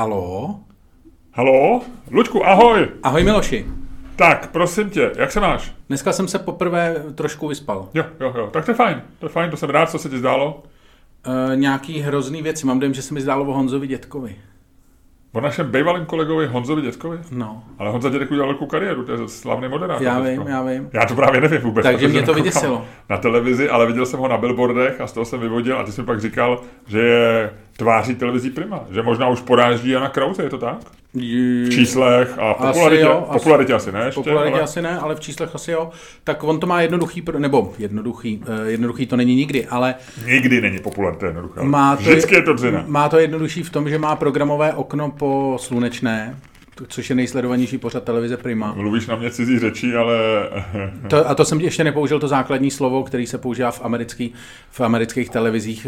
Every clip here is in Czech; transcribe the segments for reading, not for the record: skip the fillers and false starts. Haló? Haló? Luďku, ahoj! Ahoj Miloši. Tak, prosím tě, jak se máš? Dneska jsem se poprvé trošku vyspal. Jo, tak to je fajn, to jsem rád, co se ti zdálo. Nějaký hrozný věci, mám dojem, že se mi zdálo o Honzovi Dědkovi. O našem bývalým kolegovi Honzovi Dědkovi? No. Ale Honza Dědek udělal velkou kariéru, to je slavný moderátor. Já vím. Já to právě nevím vůbec. Takže mě to vyděsilo. Na televizi, ale viděl jsem ho na billboardech a z toho jsem vyvodil a ty jsi mi pak říkal, že je tváří televizí Prima. Že možná už poráží Jana Krause, je to tak? V číslech a popularitě asi, jo, asi ne. Ještě, popularitě ale... asi ne, ale v číslech asi jo. Tak on to má jednoduchý, nebo jednoduchý to není nikdy, ale... Nikdy není popularita jednoduchá. Vždycky je to dřina. Má to jednodušší v tom, že má programové okno po slunečné, což je nejsledovanější pořad televize Prima. Mluvíš na mě cizí řeči, ale... To jsem ještě nepoužil to základní slovo, který se používá v amerických televizích,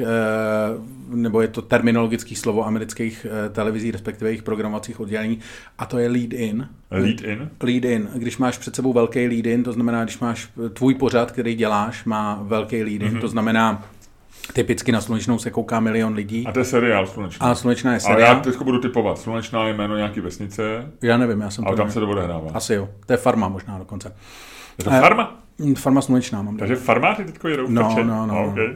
nebo je to terminologické slovo amerických televizí, respektive jejich programovacích oddělení, a to je lead-in. Lead-in? Lead-in. Když máš před sebou velký lead-in, to znamená, když máš tvůj pořad, který děláš, má velký lead-in, to znamená... Typicky na Slunečnou se kouká milion lidí. A to je seriál Slunečná. A Slunečná je seriál. Ale já teď budu typovat. Slunečná je jméno nějaký vesnice. Já nevím, já jsem to... Ale tam se to odehrává. Asi jo. To je Farma možná dokonce. Je to Farma? Farma Slunečná mám. Takže farmáři teď jedou vtrče? No. Okay.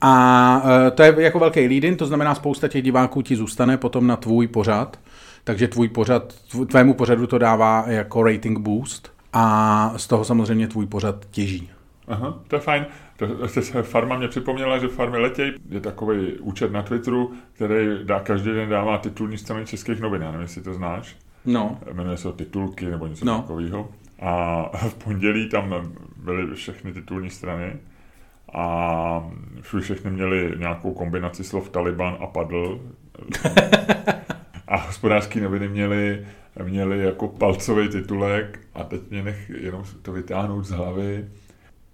A to je jako velký lead-in, to znamená spousta těch diváků ti zůstane potom na tvůj pořad. Takže tvůj pořad, tvému pořadu to dává jako rating boost. A z toho samozřejmě tvůj pořad těží. Aha, to je fajn. Farma mě připomněla, že Farmy letěj. Je takový účet na Twitteru, který každý den dává titulní scény českých novin. Já nevím, jestli to znáš. No. Jmenuje se Titulky nebo něco takového. A v pondělí tam byly všechny titulní strany a všechny měli nějakou kombinaci slov Taliban a padl. A Hospodářské noviny měli jako palcový titulek a teď mě nech jenom to vytáhnout z hlavy.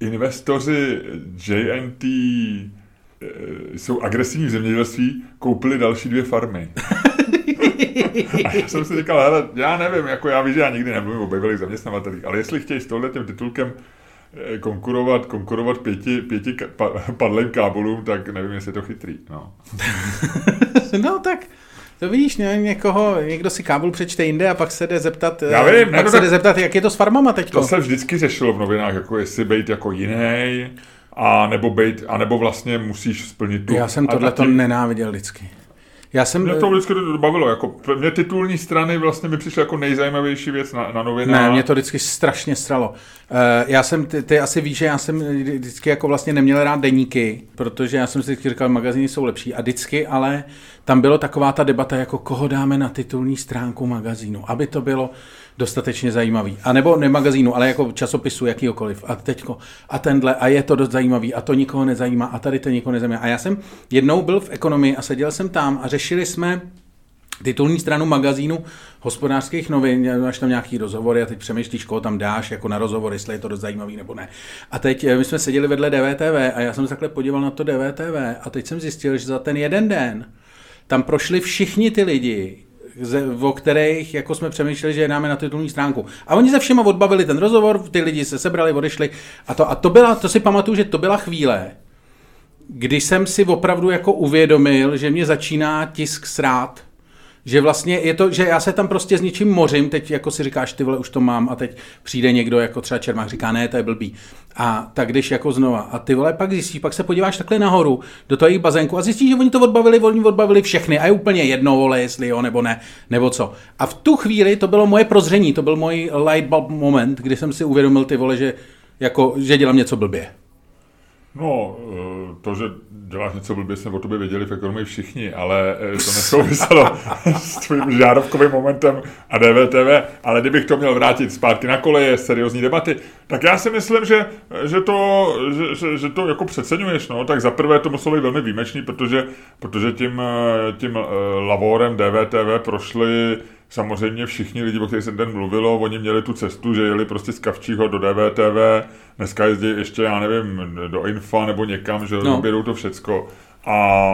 Investoři JNT jsou agresivní v zemědělství, koupili další 2 farmy. A já jsem si říkal, hele, já nevím, jako já víš, že já nikdy nemluvím o bývalých zaměstnavatelích, ale jestli chtějí s tohletem titulkem konkurovat 5 padlým Kábulům, tak nevím, jestli je to chytrý. No, no tak... To vidíš, někdo si Kábul přečte jinde a pak se jde zeptat, jak je to s farmama teďko. To se vždycky řešilo v novinách, jako jestli být jako jiný, a nebo vlastně musíš splnit tu... Já jsem tohleto nenáviděl vždycky. Mě to vždycky bavilo, jako mě titulní strany vlastně mi přišly jako nejzajímavější věc na novinách. Ne, mě to vždycky strašně stralo. Já jsem, ty asi víš, že já jsem vždycky jako vlastně neměl rád deníky, protože já jsem si vždycky říkal, magazíny jsou lepší a vždycky, ale tam byla taková ta debata, jako koho dáme na titulní stránku magazínu, aby to bylo dostatečně zajímavý. A nebo ne magazínu, ale jako časopisu, jakýhokoliv. A teďko, a tenhle, a je to dost zajímavý, a to nikoho nezajímá, a tady to nikoho nezajímá. A já jsem jednou byl v ekonomii a seděl jsem tam a řešili jsme titulní stranu magazínu Hospodářských novin, máš tam nějaký rozhovory a teď přemýšlíš, koho tam dáš jako na rozhovor, jestli je to dost zajímavý nebo ne. A teď my jsme seděli vedle DVTV a já jsem se takhle podíval na to DVTV a teď jsem zjistil, že za ten jeden den tam prošli všichni ty lidi, o kterých jako jsme přemýšleli, že je dáme na titulní stránku. A oni se všema odbavili ten rozhovor, ty lidi se sebrali, odešli a to si pamatuju, že to byla chvíle, když jsem si opravdu jako uvědomil, že mě začíná tisk srát. Že vlastně je to, že já se tam prostě s ničím mořím, teď jako si říkáš, ty vole, už to mám a teď přijde někdo, jako třeba Čermák, říká, ne, to je blbý. A tak jdeš jako znova. A ty vole, pak zjistíš, pak se podíváš takhle nahoru do toho jejich bazénku a zjistíš, že oni odbavili všechny a je úplně jedno, vole, jestli jo, nebo ne, nebo co. A v tu chvíli to bylo moje prozření, to byl můj light bulb moment, kdy jsem si uvědomil, ty vole, že dělám něco blbě. No, to, že děláš něco blbě, jsme o tobě věděli v ekonomii všichni, ale to nesouviselo s tvým žárovkovým momentem a DVTV, ale kdybych to měl vrátit zpátky na koleje, seriózní debaty, tak já si myslím, že to jako přeceňuješ, no, tak zaprvé to muselo být velmi výjimečný, protože tím laborem DVTV prošli samozřejmě všichni lidi, o kterých se ten mluvilo, oni měli tu cestu, že jeli prostě z Kavčího do DVTV, dneska jezdí ještě, já nevím, do Infa nebo někam, že rozběrou to všecko. a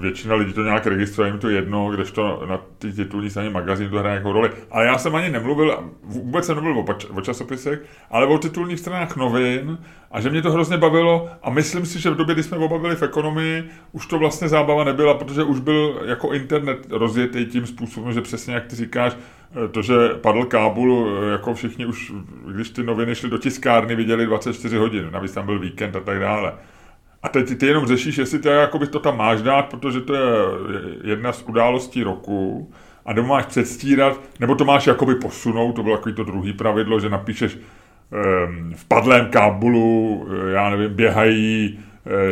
většina lidí to nějak registruje, jim to jedno, kdežto na ty titulní straně magazín to hraje nějakou roli. Ale já jsem ani nemluvil, vůbec jsem nemluvil o časopisech, ale o titulních stranách novin a že mě to hrozně bavilo a myslím si, že v době, kdy jsme obavili v ekonomii, už to vlastně zábava nebyla, protože už byl jako internet rozjetý tím způsobem, že přesně jak ty říkáš, to, že padl Kábul, jako všichni už, když ty noviny šly do tiskárny, viděli 24 hodin, navíc tam byl víkend a tak dále. A teď ty jenom řešíš, jestli to, jakoby to tam máš dát, protože to je jedna z událostí roku a nebo máš předstírat, nebo to máš jakoby posunout, to bylo takový to druhý pravidlo, že napíšeš v padlém Kábulu, já nevím, běhají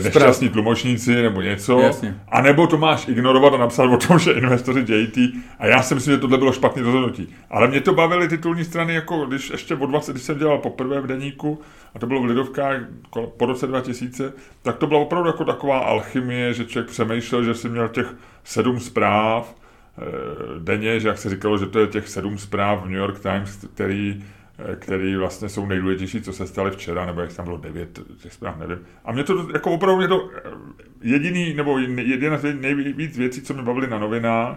nešťastní tlumočníci nebo něco. Jasně. A nebo to máš ignorovat a napsat o tom, že investoři dějí tý. A já si myslím, že tohle bylo špatné rozhodnutí. Ale mě to bavily titulní strany, jako když ještě o 20, když jsem dělal poprvé v deníku, a to bylo v Lidovkách po roce 2000, tak to byla opravdu jako taková alchymie, že člověk přemýšlel, že si měl těch 7 zpráv denně, že jak se říkalo, že to je těch 7 zpráv v New York Times, který vlastně jsou nejdůležitější, co se staly včera, nebo jak tam bylo 9, těch zpráv, nevím. A mě to jako opravdu mě to jediný, nebo jedna z nejvíc věcí, co mě bavily na novinách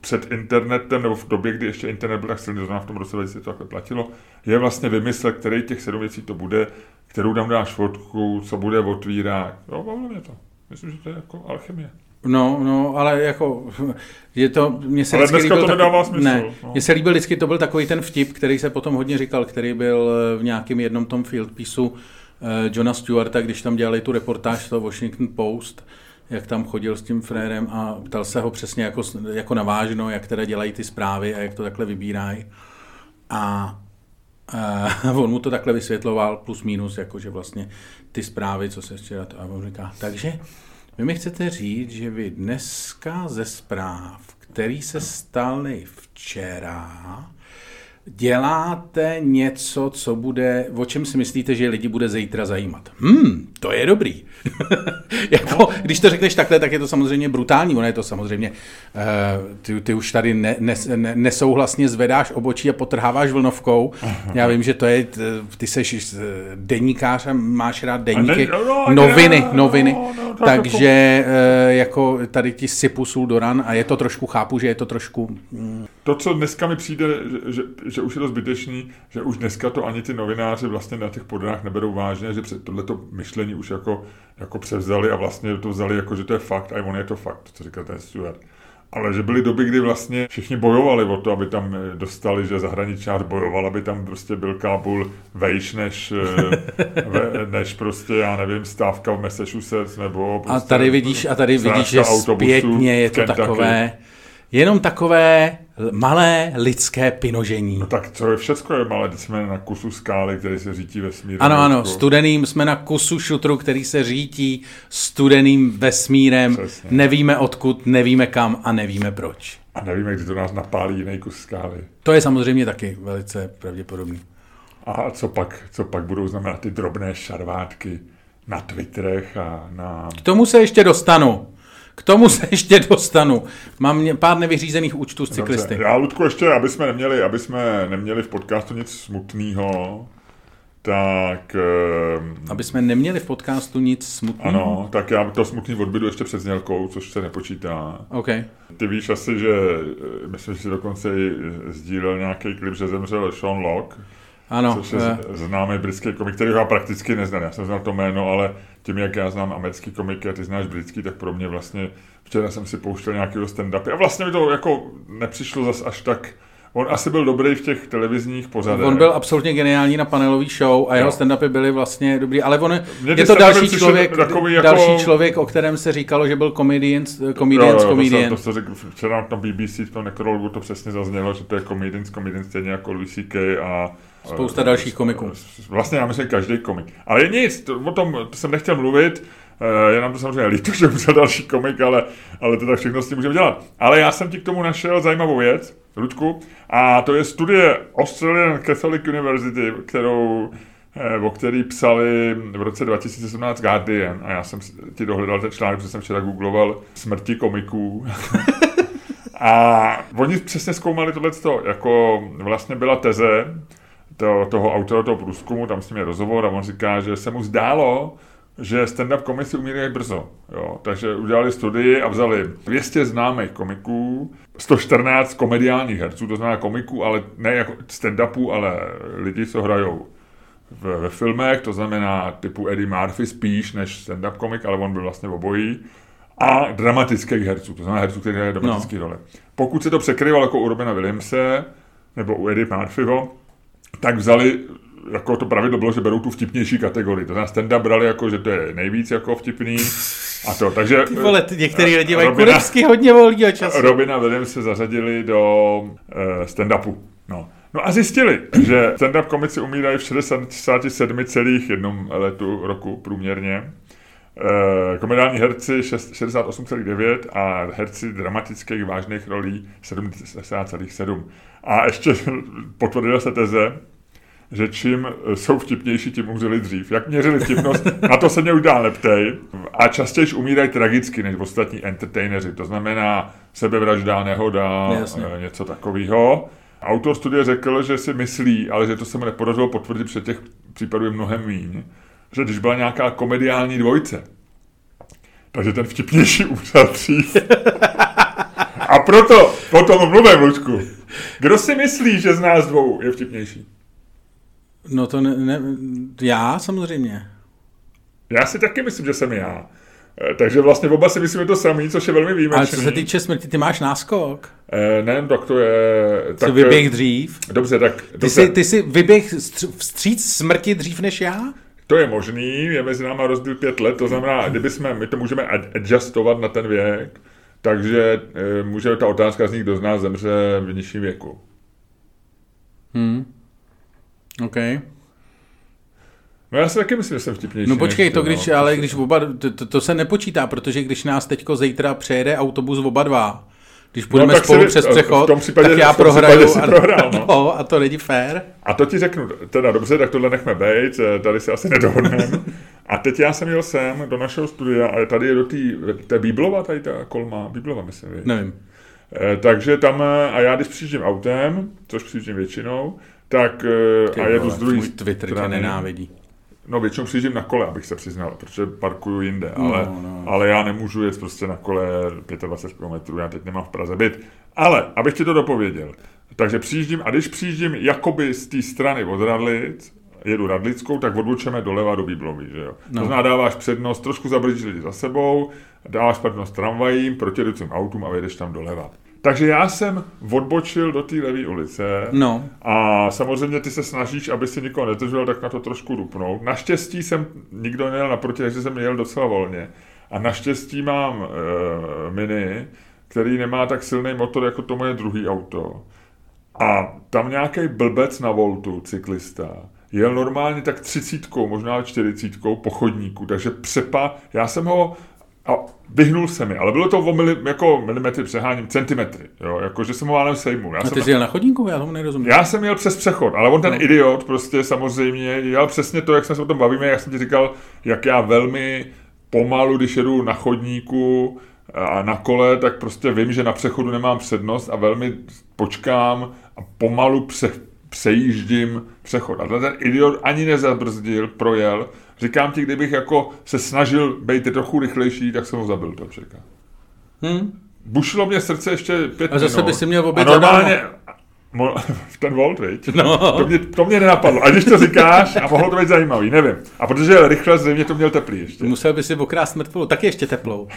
před internetem, nebo v době, kdy ještě internet byl tak silný, to znamená v tom roce 2000 to takhle platilo, je vlastně vymysl, který těch 7 věcí to bude, kterou tam dáš fotku, co bude otvírák. Jo, bavilo mě to. Myslím, že to je jako alchemie. No, ale jako je to, mně se ale dneska to nedává smysl. Ne, no. Mně se líbil vždycky, to byl takový ten vtip, který se potom hodně říkal, který byl v nějakém jednom tom fieldpísu Johna Stewarta, když tam dělali tu reportáž z toho Washington Post, jak tam chodil s tím frérem a ptal se ho přesně jako navážno, jak teda dělají ty zprávy a jak to takhle vybírají. A on mu to takhle vysvětloval plus minus, jakože vlastně ty zprávy, co se ještě a on říká, takže vy mi chcete říct, že vy dneska ze zpráv, které se staly včera, děláte něco, co bude, o čem si myslíte, že lidi bude zítra zajímat. To je dobrý. Jako, když to řekneš takhle, tak je to samozřejmě brutální. Ono je to samozřejmě, ty už tady nesouhlasně zvedáš obočí a potrháváš vlnovkou. Já vím, že to je, ty seš deníkář a máš rád deníky, noviny. Takže jako tady ti sypu sůl do ran a je to trošku, chápu, že je to trošku... To, co dneska mi přijde, že už je to zbytečný, že už dneska to ani ty novináři vlastně na těch podrách neberou vážně, že tohleto myšlení už jako převzali a vlastně to vzali jako, že to je fakt a on je to fakt, co říkal ten Stewart. Ale že byly doby, kdy vlastně všichni bojovali o to, aby tam dostali, že zahraničář bojoval, aby tam prostě byl Kábul vejš než prostě, já nevím, stávka v Mesešusec nebo prostě a tady vidíš, že zpětně je to takové, jenom takové malé lidské pinožení. No tak to je všecko je malé, když jsme na kusu skály, který se řítí vesmírem. Ano, studeným, jsme na kusu šutru, který se řítí studeným vesmírem. Přesně. Nevíme odkud, nevíme kam a nevíme proč. A nevíme, kdy to nás napálí jiný kus skály. To je samozřejmě taky velice pravděpodobný. A co pak budou znamenat ty drobné šarvátky na Twitterech a na... K tomu se ještě dostanu. Mám pár nevyřízených účtů z cyklisty. Dobře. Já, Ludku, ještě, aby jsme neměli v podcastu nic smutného, tak... Aby jsme neměli v podcastu nic smutného? Ano, tak já to smutný odbydu ještě před znělkou, což se nepočítá. Okay. Ty víš asi, že... Myslím, že si dokonce i sdílel nějaký klip, že zemřel Sean Locke. Ano. Což je známý britský komik, který já prakticky neznám. Já jsem znal to jméno, ale tím, jak já znám americký komik a ty znáš britský, tak pro mě vlastně včera jsem si pouštěl nějakého stand-upy a vlastně mi to jako nepřišlo zas až tak. On asi byl dobrý v těch televizních pořadech. On byl absolutně geniální na panelový show a jeho stand-upy byly vlastně dobrý, ale on je to další člověk, o kterém se říkalo, že byl comedian. To se řekl včera na BBC, v tom nekrologu to přesně zaznělo, že to je comedian, stejně jako Louis C.K. a spousta dalších komiků. Vlastně já myslím každý komik. Ale je nic, o tom jsem nechtěl mluvit, je nám to samozřejmě líto, že musel další komik, ale to tak všechno s tím můžeme dělat. Ale já jsem ti k tomu našel zajímavou věc, Ludku, a to je studie Australian Catholic University, o který psali v roce 2017 Guardian. A já jsem ti dohledal ten článek, protože jsem včera googloval smrti komiků. A oni přesně zkoumali tohleto, jako vlastně byla teze toho autora toho průzkumu, tam s ním je rozhovor a on říká, že se mu zdálo, že stand-up komici umírají brzo. Jo? Takže udělali studii a vzali 200 známých komiků, 114 komediálních herců, to znamená komiků, ale ne jako stand-upů, ale lidi, co hrajou ve filmech, to znamená typu Eddie Murphy spíš než stand-up komik, ale on byl vlastně obojí, a dramatických herců, to znamená herců, kteří hrají dramatické role. Pokud se to překryvalo jako u Robina Williamse nebo u Eddie Murphyho, tak vzali, jako to pravidlo bylo, že berou tu vtipnější kategorii. To znamená stand-up brali jako, že to je nejvíc jako vtipný a to, takže... Ty vole, některý lidi mají kurevsky hodně volného času. Robina Williamse zařadili do stand-upu, no. No a zjistili, že stand-up komici umírají v 67,1 letu roku průměrně, komediální herci 68,9 a herci dramatických vážných rolí 70,7. A ještě potvrdila se teze, že čím jsou vtipnější, tím umřeli dřív. Jak měřili vtipnost, na to se mě už dál neptej. A častěji umírají tragicky než ostatní entertaineři, to znamená sebevražda, nehoda, jasně, něco takového. Autor studie řekl, že si myslí, ale že to se mu nepodařilo potvrdit, před těch případů je mnohem míň, že když byla nějaká komediální dvojce, takže ten vtipnější umřel dřív. A proto o tom mluvím, Lučku. Kdo si myslí, že z nás dvou je vtipnější? No to ne, já samozřejmě. Já si taky myslím, že jsem já. Takže vlastně oba si myslíme to samý, což je velmi výjimečný. Ale co se týče smrti, ty máš náskok. Ne, tak to je... Tak, vyběh dřív? Dobře, tak... Ty jsi vyběh vstříc smrti dřív než já? To je možný, je mezi náma rozdíl 5 let, to znamená, my to můžeme adjustovat na ten věk, takže může ta otázka znít, kdo z nás zemře v nižším věku. OK. No já si taky myslím, že jsem vtipnější. No počkej, když oba, to se nepočítá, protože když nás teďko zítra přejede autobus oba dva, když půjdeme spolu přes přechod, tak já prohraju a to není fér. A to ti řeknu, teda dobře, tak tohle nechme bejt, tady se asi nedohodneme. A teď já jsem jel sem do našeho studia a tady je do té Bíblova, tady ta kolma, Bíblova myslím. Nevím. Takže tam, a já když přijíždím autem, což přijíždím většinou, tak a jedu z druhé Twitter tě nenávidí. No většinou přijíždím na kole, abych se přiznal, protože parkuju jinde, ale já nemůžu jet prostě na kole 25 km, já teď nemám v Praze byt. Ale, abych ti to dopověděl, takže přijíždím a když přijíždím jakoby z té strany od Radlic, jedu Radlickou, tak odlučeme doleva do Bíblovy, že jo. No. To znamená, dáváš přednost, trošku zabrzdíš lidi za sebou, dáváš přednost tramvajím, protijedoucím autům a vejdeš tam doleva. Takže já jsem odbočil do té levé ulice a samozřejmě ty se snažíš, aby si nikoho nedržel, tak na to trošku dupnout. Naštěstí jsem nikdo nejel naproti, takže jsem jel docela volně. A naštěstí mám mini, který nemá tak silný motor, jako to moje druhý auto. A tam nějaký blbec na voltu, cyklista, jel normálně tak 30, možná 40 po chodníku, takže já jsem ho... A vyhnul se mi, ale bylo to jako milimetry, přeháním, centimetry, jo, jakože jsem ho málem sejmul. A ty jsi jel na chodníku? Já tomu nerozumím. Já jsem jel přes přechod, ale on ten idiot prostě samozřejmě dělal přesně to, jak jsme se o tom bavíme, jak jsem ti říkal, jak já velmi pomalu, když jedu na chodníku a na kole, tak prostě vím, že na přechodu nemám přednost a velmi počkám a pomalu přejíždím přechod. A ten idiot ani nezabrzdil, projel. Říkám ti, kdybych jako se snažil být trochu rychlejší, tak jsem ho zabil toho člověka. Bušilo mě srdce ještě 5 minut. A zase by si měl obět normálně ten volt, viď? No. To mě nenapadlo. A když to říkáš, a mohlo to být zajímavý, nevím. A protože je rychle, zřejmě to měl teplý ještě. Musel by si okrást mrtvolu, taky ještě teplou.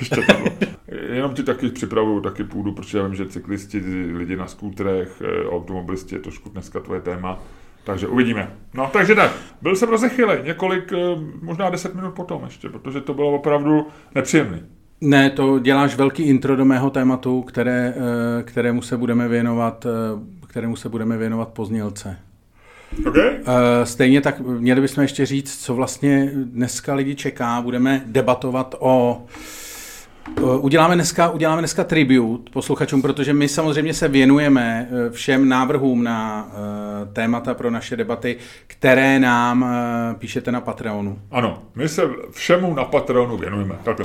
Jenom ti taky připravuju, taky půjdu, protože já vím, že cyklisti, lidi na skútrech, automobilisti, je trošku dneska tvoje téma. Takže uvidíme. No, takže tak. Byl jsem rozechylej několik, možná 10 minut potom ještě, protože to bylo opravdu nepříjemný. Ne, to děláš velký intro do mého tématu, kterému se budeme věnovat pozdělce. Okay. Stejně tak měli bychom ještě říct, co vlastně dneska lidi čeká. Budeme debatovat o... Uděláme dneska tribut posluchačům, protože my samozřejmě se věnujeme všem návrhům na témata pro naše debaty, které nám píšete na Patreonu. Ano, my se všemu na Patreonu věnujeme. Tak.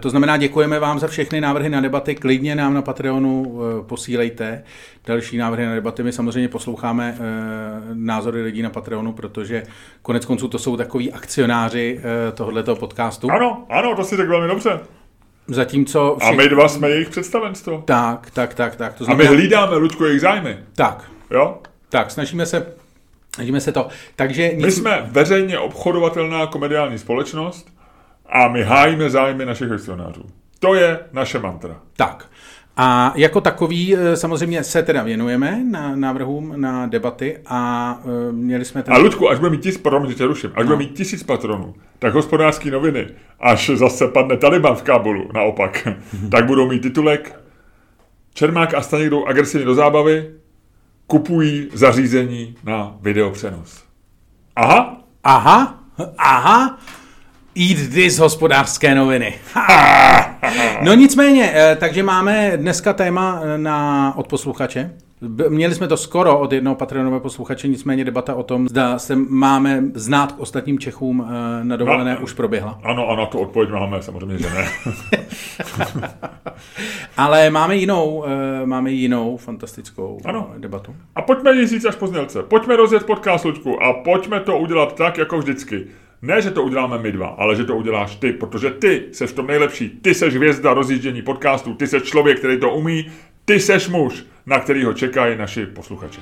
To znamená, děkujeme vám za všechny návrhy na debaty, klidně nám na Patreonu posílejte další návrhy na debaty. My samozřejmě posloucháme názory lidí na Patreonu, protože konec konců to jsou takoví akcionáři tohoto podcastu. Ano, to si tak velmi dobře. Zatímco a my dva jsme jejich představenstvo. Tak. To znamená... A my hlídáme, Luďku, jejich zájmy. Tak. Jo? Tak, snažíme se to. Takže... My jsme veřejně obchodovatelná komediální společnost a my hájíme zájmy našich akcionářů. To je naše mantra. Tak. A jako takový samozřejmě se teda věnujeme na návrhům na debaty a měli jsme... A Luďku, až budeme mít mít 1000 patronů, tak Hospodářské noviny, až zase padne Taliban v Kábulu, naopak, tak budou mít titulek Čermák a Staněk jdou agresivně do zábavy, kupují zařízení na videopřenos. Aha. Eat this, Hospodářské noviny. No nicméně, takže máme dneska téma na odposluchače. Měli jsme to skoro od jednoho patronového posluchače, nicméně debata o tom, zda se máme znát k ostatním Čechům na dovolené už proběhla. Ano, a na tu odpověď máme, samozřejmě, že ne. Ale máme jinou fantastickou debatu. A pojďme ji říct až po znělce. Pojďme rozjet podcast, Luďku, a pojďme to udělat tak, jako vždycky. Ne, že to uděláme my dva, ale že to uděláš ty, protože ty seš v tom nejlepší. Ty seš hvězda rozjíždění podcastů, ty seš člověk, který to umí, ty seš muž, na kterýho čekají naši posluchači.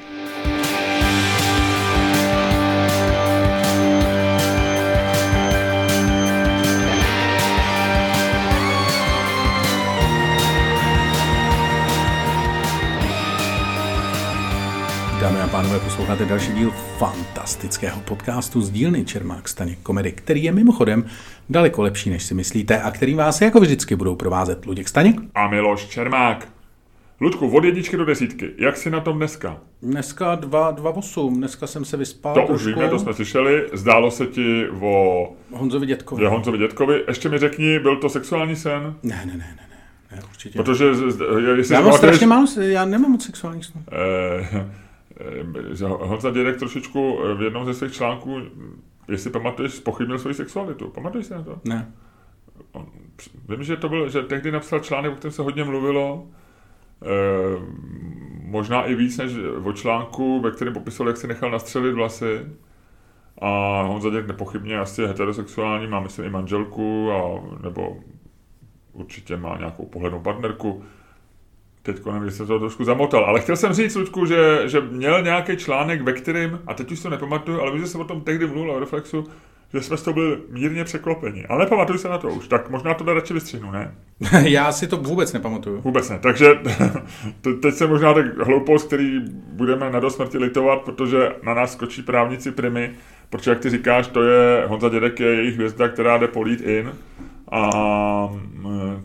Dámy a pánové, posloucháte další díl fantastického podcastu z dílny Čermák Staněk komedy, který je mimochodem daleko lepší, než si myslíte a který vás jako vždycky budou provázet Luděk Staněk a Miloš Čermák. Luďku, od 1 do 10, jak jsi na tom dneska? Dneska 2,8, dneska jsem se vyspal. To už víme, to jsme slyšeli, zdálo se ti o... Honzovi Dědkovi. Ještě mi řekni, byl to sexuální sen? Ne. Ne, určitě. Protože já nemám moc sexuálních snů. Honza Dědek trošičku v jednom ze svých článků, jestli pamatuješ, zpochybnil svoji sexualitu. Pamatuješ si na to? Ne. Vím, že to byl, že tehdy napsal článek, o kterém se hodně mluvilo, možná i víc než o článku, ve kterém popisoval, jak si nechal nastřelit vlasy. A Honza Dědek nepochybně asi je heterosexuální, má myslím i manželku, nebo určitě má nějakou pohlednou partnerku. Teďko nevím, jestli jsem toho trošku zamotal, ale chtěl jsem říct, Luďku, že měl nějaký článek, ve kterém, a teď už to nepamatuju, ale vím, že jsem o tom tehdy mluvil o Reflexu, že jsme z toho byli mírně překlopeni. Ale nepamatuju se na to už, tak možná tohle radši vystřihnu, ne? Já si to vůbec nepamatuju. Vůbec ne, takže teď jsem možná tak hloupost, který budeme na dosmrti litovat, protože na nás skočí právníci Primy, protože jak ty říkáš, to je Honza Dědek, je jejich hvězda, která jde po lead in. A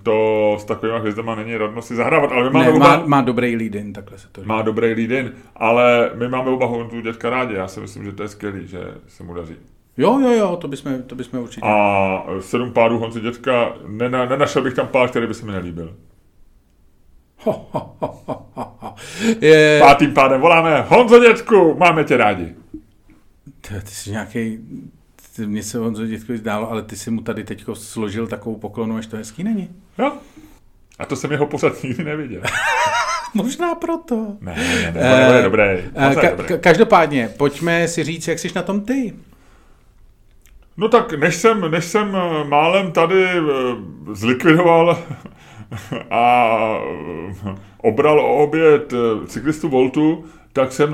to s takovýma hvězdama není radno si zahrávat, ale má dobrý lead-in, takhle se to říká. Má dobrý lead-in, ale my máme oba Honzu Dědka rádi, já si myslím, že to je skvělý, že se mu daří. Jo, to bychom určitě. A 7 párů Honzu Dědka, nenašel bych tam pár, který by se mi nelíbil. Pátým pádem voláme, Honzo Dědku, máme tě rádi. Ty jsi nějaký... Mně se Honzo Dědkovi zdálo, ale ty si mu tady teďko složil takovou poklonu, až to hezký není. Jo. A to jsem jeho pořád nikdy neviděl. Možná proto. Ne, to je dobré. Každopádně, pojďme si říct, jak jsi na tom ty. No tak, než jsem málem tady zlikvidoval a obral o oběd cyklistu Voltu, tak jsem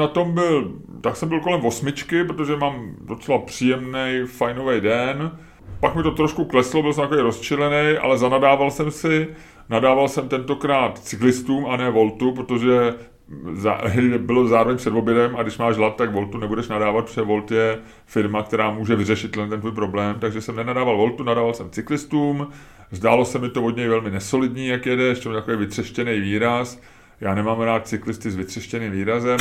byl kolem 8, protože mám docela příjemný, fajnový den. Pak mi to trošku kleslo, byl jsem takový rozčilený, ale zanadával jsem si. Nadával jsem tentokrát cyklistům a ne Voltu, protože bylo zároveň před obědem a když máš hlad, tak Voltu nebudeš nadávat, protože Volt je firma, která může vyřešit ten tvůj problém. Takže jsem nenadával Voltu, nadával jsem cyklistům. Zdálo se mi to od něj velmi nesolidní, jak jede, ještě takový vytřeštěný výraz. Já nemám rád cyklisty s vytřeštěným výrazem,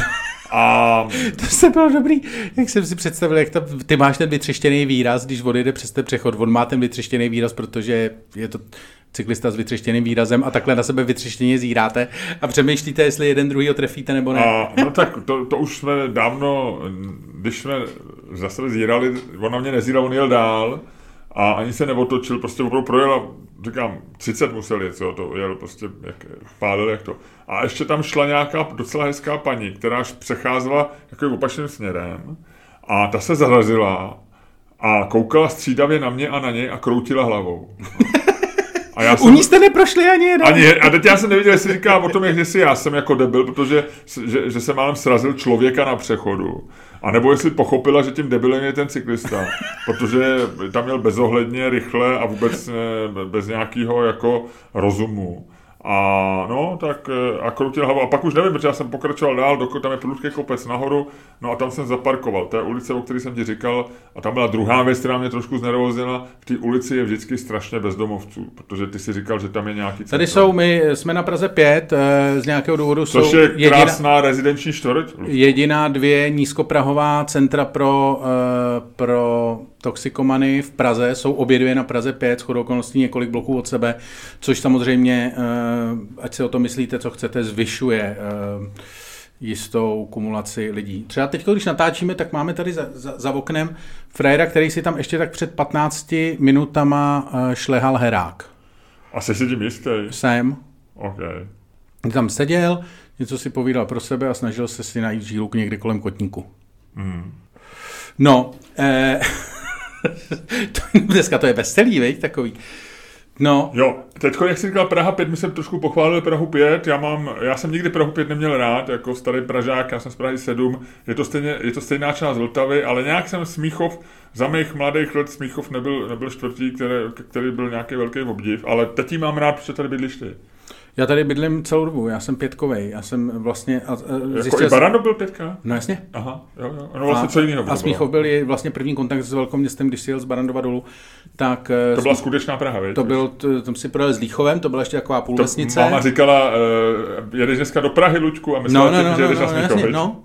A... To se bylo dobrý, jak jsem si představil, jak ty máš ten vytřeštěný výraz, když odjede přes ten přechod, on má ten vytřeštěný výraz, protože je to cyklista s vytřeštěným výrazem a takhle na sebe vytřeštěně zíráte a přemýšlíte, jestli jeden druhý trefíte nebo ne. A, no tak to už jsme dávno, když jsme zase zírali, on na mě nezíral, on jel dál a ani se neotočil, prostě opravdu projel, říkám, 30 musel jet, jo, to jel prostě, jak pálil, jak to. A ještě tam šla nějaká docela hezká paní, která přecházela jako opačným směrem a ta se zarazila a koukala střídavě na mě a na něj a kroutila hlavou. A u ní jste neprošli ani jeden. A teď já jsem neviděl, jestli říká o tom, jak jestli já jsem jako debil, protože že jsem málem srazil člověka na přechodu. A nebo jestli pochopila, že tím debilem je ten cyklista. Protože tam měl bezohledně, rychle a vůbec bez nějakého jako rozumu. A no, tak a kroutil hlavu. A pak už nevím, protože já jsem pokračoval dál, dokud tam je prudký kopec nahoru, no a tam jsem zaparkoval. To je ulice, o které jsem ti říkal, a tam byla druhá věc, která mě trošku znervozila. V té ulici je vždycky strašně bezdomovců, protože ty si říkal, že tam je nějaký centrum. Tady jsou, my jsme na Praze 5, z nějakého důvodu jsou... Což je krásná rezidenční čtvrť. Jediná dvě nízkoprahová centra pro toxikomany v Praze, jsou obě dvě na Praze 5, shodou okolností několik bloků od sebe, což samozřejmě, ať si o to myslíte, co chcete, zvyšuje jistou kumulaci lidí. Třeba teď, když natáčíme, tak máme tady za oknem frajera, který si tam ještě tak před 15 minutama šlehal herák. A jsi si tím jistý? Jsem. OK. Tam seděl, něco si povídal pro sebe a snažil se si najít žíluk někde kolem kotníku. Mm. No, dneska to je veselý, viď, takový. No. Jo, teďko, jak jsi říkal Praha 5, my jsem trošku pochválil Prahu 5, já jsem nikdy Prahu 5 neměl rád, jako starý Pražák, já jsem z Prahy 7, je to stejná část Vltavy, ale nějak jsem Smíchov, za mých mladých let Smíchov nebyl čtvrtí, který byl nějaký velký obdiv, ale teď jí mám rád, protože tady bydliš ty. Já tady bydlím celou dobu, já jsem pětkovej, já jsem vlastně... Jako i Barandov byl pětka? No jasně. Aha, jo, no vlastně co jiného. A Smíchov byl vlastně první kontakt s velkoměstem, když si jel z Barandova dolů, tak... To byla skutečná Praha, víš? Tam si projel s Líchovem, to byla ještě taková půlvesnice. Máma říkala, jedeš dneska do Prahy, Luďku, a myslela, že jedeš na Smíchov, víš? No.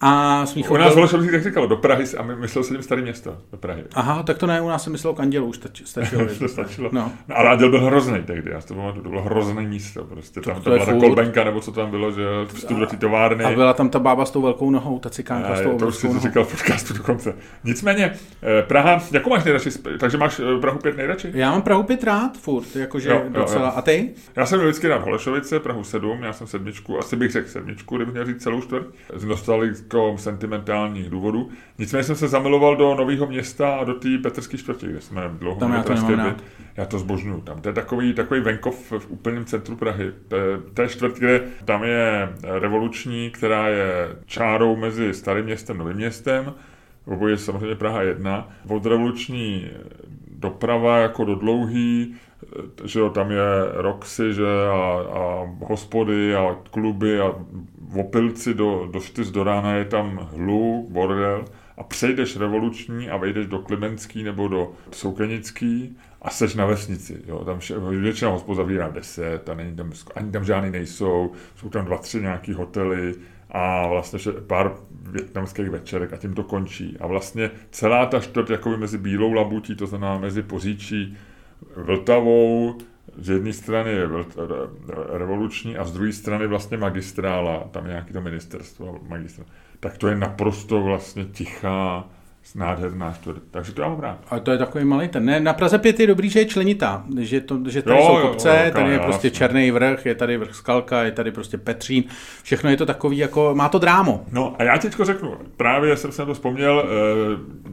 A Smíchov u nás v Holešovicích tak říkalo do Prahy a myslel se tím Staré město do Prahy. Aha, tak to ne, u nás se myslel k Andělu, už stačilo. To stačilo. No, ale Anděl byl hrozný tehdy, já si to pamatuju, to bylo hrozný místo prostě, tam to byla ta kolbenka, nebo co tam bylo, že vstup do té továrny. A byla tam ta bába s tou velkou nohou, ta cikánka s tou obrovskou nohou. To už jsi to říkal v podcastu dokonce. Nicméně, Praha, jakou máš nejradši, takže máš Prahu 5 nejradši? Já mám Prahu 5 rád furt, jakože docela. A ty? Já jsem vždycky rád Holešovice, Prahu 7, já jsem sedmičku, asi bych řekl sedmičku, kdybych měl říct celou čtvrt. Sentimentálních důvodů. Nicméně jsem se zamiloval do Nového Města a do té Petrské čtvrti, kde jsme dlouho měli. Já to zbožňuju tam. To je takový venkov v úplném centru Prahy. To je čtvrt, kde tam je Revoluční, která je čárou mezi Starým Městem a Novým Městem. Oboje samozřejmě Praha 1. Od Revoluční doprava jako do Dlouhý, že jo, tam je Roxy, že a hospody a kluby a opilci do 4 do rána, je tam hluk, bordel a přejdeš Revoluční a vejdeš do Klimenský nebo do Soukenický a seš na vesnici, jo, tam většina hospod zavírá 10 a není tam, ani tam žádný nejsou, jsou tam 2-3 nějaký hotely a vlastně pár vietnamských večerek a tím to končí a vlastně celá ta čtvrť jakoby mezi Bílou Labutí, to znamená mezi Poříčí, Vltavou, z jedné strany je Revoluční a z druhé strany vlastně Magistrála, tam je nějaké to ministerstvo Magistrála, tak to je naprosto vlastně tichá, nádherná čtvrť. Takže to já mám rád. A to je takový malý ten. Ne, na Praze 5 je dobrý, že je členitá, že tady jsou kopce, tady je prostě Černý vrch, je tady vrch Skalka, je tady prostě Petřín, všechno je to takový, jako má to drámo. No a já teďko řeknu, právě jsem se na to vzpomněl,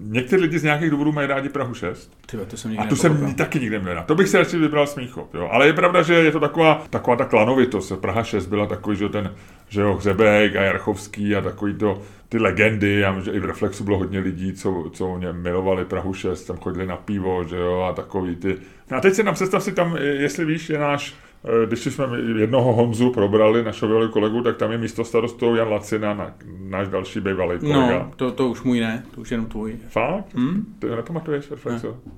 některý lidi z nějakých důvodů mají rádi Prahu 6. Tyba, to jsem nikdy jsem taky nikdy neměl rád. To bych si radši vybral Smíchov, jo. Ale je pravda, že je to taková ta klanovitost. Praha 6 byla takový, že ten, že jo, Hřebek a Jarchovský a takový to, ty legendy, já myslím, že i v Reflexu bylo hodně lidí, co mě milovali Prahu 6, tam chodili na pivo, že jo, a takový ty. No a teď se nám představ si tam, jestli víš, je náš, když jsme jednoho Honzu probrali, našeho velkého kolegu, tak tam je místostarostou Jan Lacina, náš další bývalý kolega. No, to už můj ne, to už jenom tvůj. Fakt? Hmm? Ty nepamatuješ Reflexu? Ne.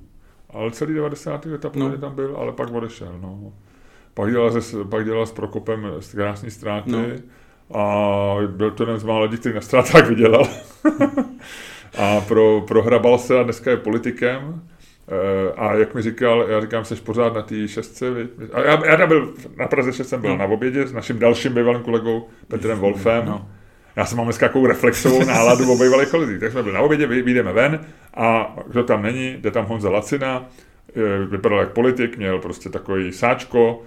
Ale celý 90. let tam byl, ale pak odešel, no. Pak dělal s Prokopem krásný ztráty. No. a byl to jeden z mála lidí, který na ztrátách vydělal a prohrabal se a dneska je politikem. A jak mi říkal, já říkám, seš pořád na té šestce, a já byl, na Praze 6 jsem byl na obědě s naším dalším bývalým kolegou Petrem Wolfem. No. Já jsem mám dneska takovou reflexovou náladu o bývalých kolezích, tak jsme byli na obědě, vyjdeme ven a kdo tam není, jde tam Honza Lacina, vypadal jak politik, měl prostě takový sáčko,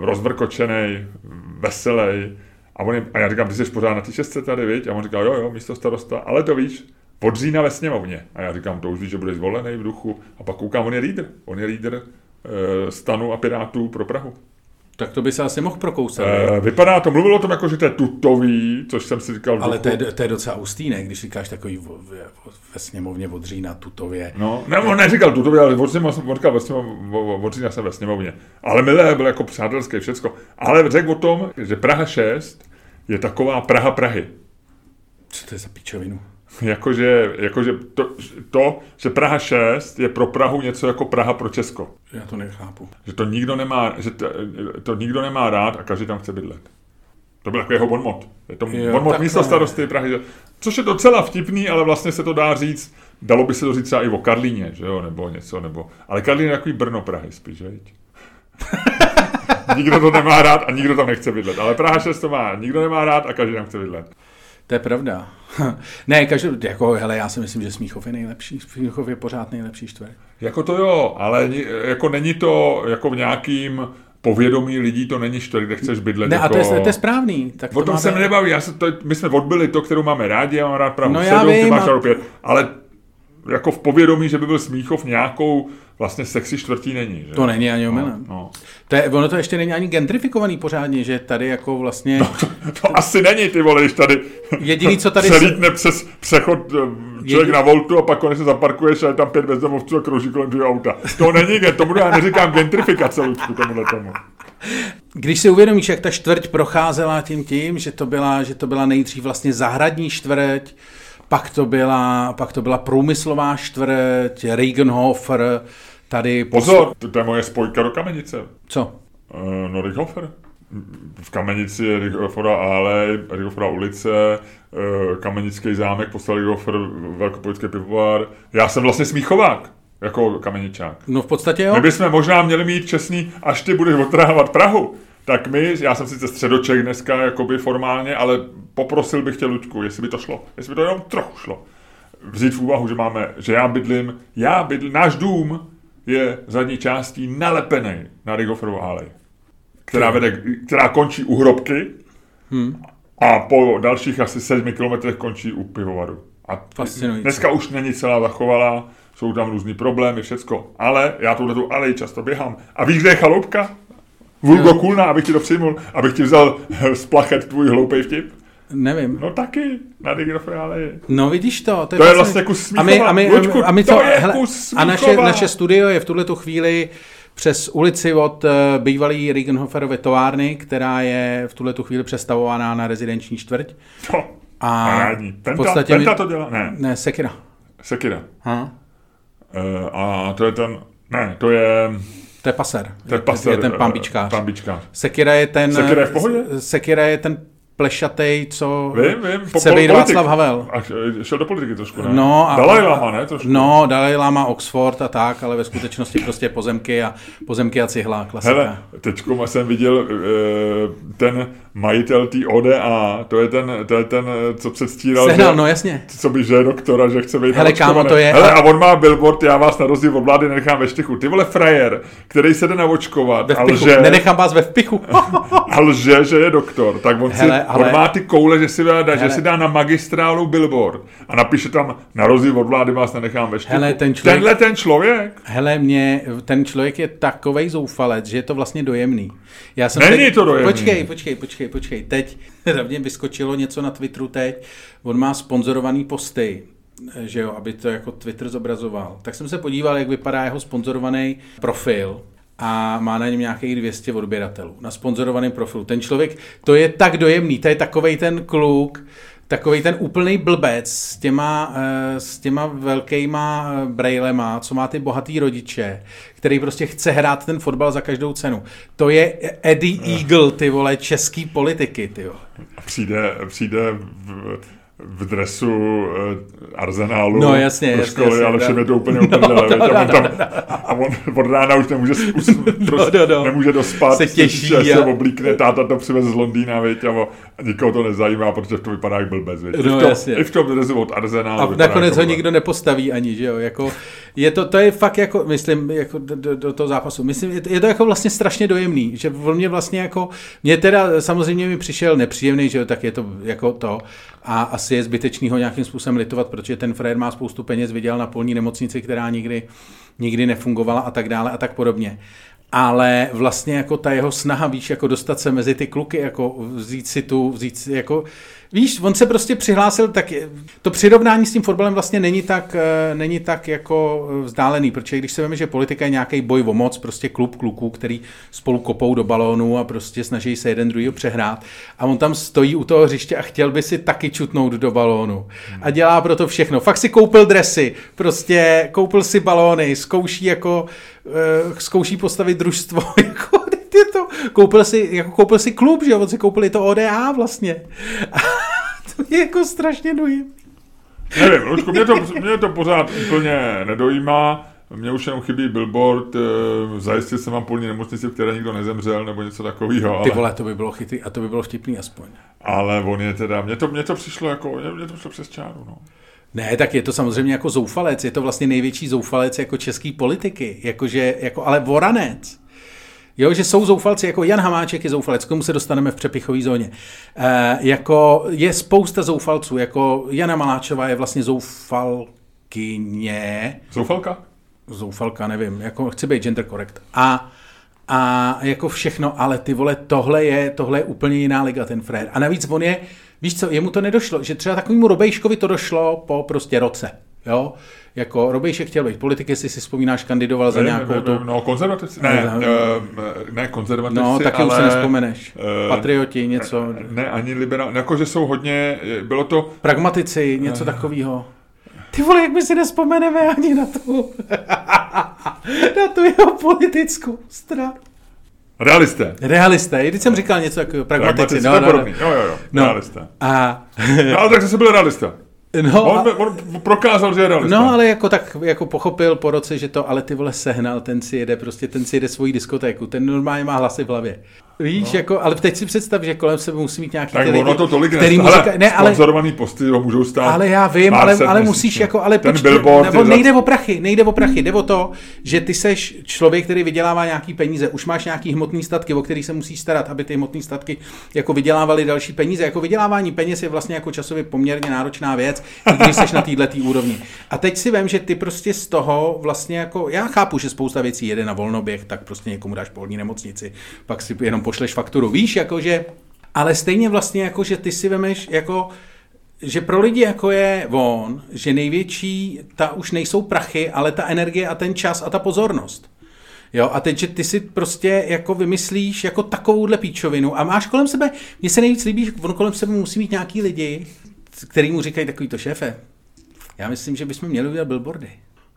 rozvrkočenej, veselý. A já říkám, ty jsi pořád na té šestce tady, viď? A on říkal, jo, místo starosta, ale to víš, od října ve sněmovně. A já říkám, to už víš, že budeš zvolený v duchu. A pak koukám, on je lídr STANu a Pirátů pro Prahu. Tak to by se asi mohl prokousat. Vypadá to, mluvilo o tom jako, že to je tutový, což jsem si říkal v duchu. Ale to je docela ústý, ne? Když říkáš takový ve sněmovně od října tutově. No, ne, on neříkal tutově, ale od října jsem ve sněmovně. Ale milé, byl jako přátelský všecko. Ale řekl o tom, že Praha 6 je taková Praha Prahy. Co to je za pičovinu? Že Praha 6 je pro Prahu něco jako Praha pro Česko. Já to nechápu. Že to nikdo nemá, rád a každý tam chce bydlet. To byl takový jeho bonmot. Je to bonmot místo starosty Prahy. Což je docela vtipný, ale vlastně se to dá říct, dalo by se to říct třeba i o Karlíně, že jo, nebo něco, nebo... Ale Karlín je takový Brno Prahy spíš, že? Nikdo to nemá rád a nikdo tam nechce bydlet. Ale Praha 6 to má, nikdo nemá rád a každý tam chce bydlet. To je pravda. Ne, každopádně, jako, hele, já si myslím, že Smíchov je nejlepší. Smíchov je pořád nejlepší čtvrť. Jako to jo, ale jako není to jako v nějakým povědomí lidí, to není čtvrť, kde chceš bydlet. Ne, jako... a to je správný. Tak o tom se nebaví, my jsme odbyli to, kterou máme rádi, já mám rád Prahu 7, ty máš rád 5, ale jako v povědomí, že by byl Smíchov nějakou vlastně sexy čtvrtí není. Že? To není ani omenem. No. Ono to ještě není ani gentrifikovaný pořádně, že tady jako vlastně... No, to asi není, ty vole, když tady jediný, co tady přelítne přes přechod člověk na voltu a pak konečně zaparkuješ a je tam 5 bezdomovců a krouží kolem tvého auta. To není, tomu já neříkám gentrifikace, Lučku, tomu. Když si uvědomíš, jak ta čtvrť procházela tím, že to byla nejdřív vlastně zahradní čtvrť, Pak to byla průmyslová čtvrť, Ringhoffer, tady... Pozor, to je moje spojka do Kamenice. Co? No Ringhoffer. V Kamenici je Ringhofferova alej, Ringhofferova ulice, Kamenický zámek, poslal Ringhoffer, velkopolitický pivovar. Já jsem vlastně Smíchovák, jako Kameničák. No v podstatě jo. My bychom možná měli mít čestný, až ty budeš odtrávat Prahu. Tak já jsem sice Středočech dneska jakoby formálně, ale poprosil bych tě, Luďku, jestli by to šlo, jestli by to jenom trochu šlo. Vzít v úvahu, že já bydlím, náš dům je zadní částí nalepený na Ringhofferovu alej, která končí u hrobky a po dalších asi 7 kilometrech končí u pivovaru. A dneska už není celá zachovalá, jsou tam různý problémy, všecko, ale já touhletou alej často běhám. A víš, kde je chaloupka? Vulgokulná, abych ti to přijmul, abych ti vzal z plachet tvůj hloupej vtip? Nevím. No taky, na Ringhofferově. No vidíš to. To je vlastně kus Smíchova. A naše studio je v tuhletu chvíli přes ulici od bývalý Ringhofferovy továrny, která je v tuhletu chvíli přestavovaná na rezidenční čtvrť. No, parádní. Penta to dělá? Ne, Sekira. Sekira. A to je ten... Ne, to je... To je paser, je ten pambičkář. Sekira je v pohodě? Sekira je ten plešatej, co chce být Václav Havel. A šel do politiky trošku, ne? No, Dalajláma, ne? Trošku. No, Dalajláma, Oxford a tak, ale ve skutečnosti prostě pozemky a cihla, klasika. Hele, teďko jsem viděl ten majitel té ODA, to je ten, co předstíral, Sehnal, že, no jasně. Co by, že je doktora, že chce být naočkovaný. Hele, a on má billboard, já vás na rozdíl od vlády nenechám ve štychu. Ty vole frajer, který se jde naočkovat a lže. Nenechám vás ve vpichu. A lže, že je doktor. Tak on on má ty koule, že si dá na magistrálu billboard a napíše tam na rozdíl od vlády vás nenechám ve štychu. Hele, ten člověk. Hele, ten člověk je takovej zoufalec, že je to vlastně dojemný. Není to dojemný. Počkej. Teď na mě vyskočilo něco na Twitteru teď. On má sponzorovaný posty, že jo, aby to jako Twitter zobrazoval. Tak jsem se podíval, jak vypadá jeho sponzorovaný profil a má na něm nějakých 200 odběratelů na sponzorovaném profilu. Ten člověk, to je tak dojemný, to je takovej ten kluk, takovej ten úplnej blbec s těma velkejma brejlema, co má ty bohatý rodiče, který prostě chce hrát ten fotbal za každou cenu. To je Eddie Eagle, ty vole, český politiky, ty vole. Přijde v dresu Arsenálu no, do školy, jasně, ale všem je to úplně a on od rána už nemůže nemůže dospat, se těší, se oblíkne, táta to přivez z Londýna, věď, a nikoho to nezajímá, protože to vypadá jak blbec, věď. No, i v tom dresu od Arsenálu. A nakonec ho nikdo nepostaví ani, že jo, jako je to je fakt jako, myslím, jako do toho zápasu, myslím, je to jako vlastně strašně dojemný, že mě vlastně jako, mě teda samozřejmě mi přišel nepříjemný, že jo, tak je to jako to a asi je zbytečný ho nějakým způsobem litovat, protože ten frér má spoustu peněz, viděl na polní nemocnici, která nikdy nefungovala a tak dále a tak podobně. Ale vlastně jako ta jeho snaha, víš, jako dostat se mezi ty kluky, jako vzít si jako, víš, on se prostě přihlásil, tak to přirovnání s tím fotbalem vlastně není tak jako vzdálený, protože když se veme, že politika je nějaký boj o moc, prostě klub kluků, který spolu kopou do balónu a prostě snaží se jeden druhýho přehrát a on tam stojí u toho hřiště a chtěl by si taky čutnout do balónu a dělá pro to všechno. Fakt si koupil dresy, prostě koupil si balóny, zkouší postavit družstvo, jako to. Koupil si klub, že on si koupil i to ODA vlastně. A to je jako strašně dojím. Nevím, Lučku, mě to pořád úplně nedojímá. Mně už jenom chybí billboard, zajistil jsem vám polní nemocnici, v které nikdo nezemřel, nebo něco takového. Ale... Ty vole, to by bylo chytrý a to by bylo vtipný aspoň. Ale on je teda, mně to přišlo jako, mně to přišlo přes čáru, no. Ne, tak je to samozřejmě jako zoufalec, je to vlastně největší zoufalec jako český politiky, jakože, jako, ale voranec. Jo, že jsou zoufalci, jako Jan Hamáček je zoufalec, komu se dostaneme v přepichové zóně. Jako je spousta zoufalců, jako Jana Maláčová je vlastně zoufalkyně. Zoufalka? Zoufalka, nevím, jako chci být gender correct. A jako všechno, ale ty vole, tohle je úplně jiná liga, ten frér. A navíc on je, víš co, jemu to nedošlo, že třeba takovému Robejškovi to došlo po prostě roce, jo. Jako Robejšek chtěl být politik, jestli si vzpomínáš, kandidoval za nějakou tu... No, konzervativci. Ne konzervativci, ale... No, taky už se nevzpomeneš. Patrioti, něco... Ne, ani liberální, jakože jsou hodně, bylo to... Pragmatici, něco takového. Ty vole, jak my si nevzpomeneme ani na tu... na tu jeho politickou stranu. Realisté. Když jsem říkal něco jako pragmatici. No. Realisté. No, ale tak jsi byl realista. No, on prokázal, že je realista. No, ale jako tak jako pochopil po roce, že to, ale ty vole sehnal, ten si jede svoji diskotéku, ten normálně má hlasy v hlavě. Víš, no. Jako, ale teď si představ, že kolem sebe musí mít nějaký lidi, který mu říkají, ne, ale sponzorovaný posty ho můžou stát. Ale já vím, ale musíš jako, ale ten billboard, nebo nejde o prachy, jde o to, že ty seš člověk, který vydělává nějaký peníze, už máš nějaký hmotný statky, o který se musíš starat, aby ty hmotný statky jako vydělávaly další peníze. Jako vydělávání peněz je vlastně jako časově poměrně náročná věc, i když seš na této úrovni. A teď si vím, že ty prostě z toho vlastně jako já chápu, že spousta věcí jede na volnoběh, tak prostě někomu dáš polní nemocnici, pak si jenom pošleš fakturu, víš, jakože, ale stejně vlastně, jakože ty si vemeš, jako, že pro lidi, jako je on, že největší, ta už nejsou prachy, ale ta energie a ten čas a ta pozornost. Jo, a teď, že ty si prostě jako vymyslíš jako takovouhle píčovinu a máš kolem sebe, mně se nejvíc líbí, že on kolem sebe musí mít nějaký lidi, který mu říkají takovýto šéfe. Já myslím, že bychom měli udělat billboardy,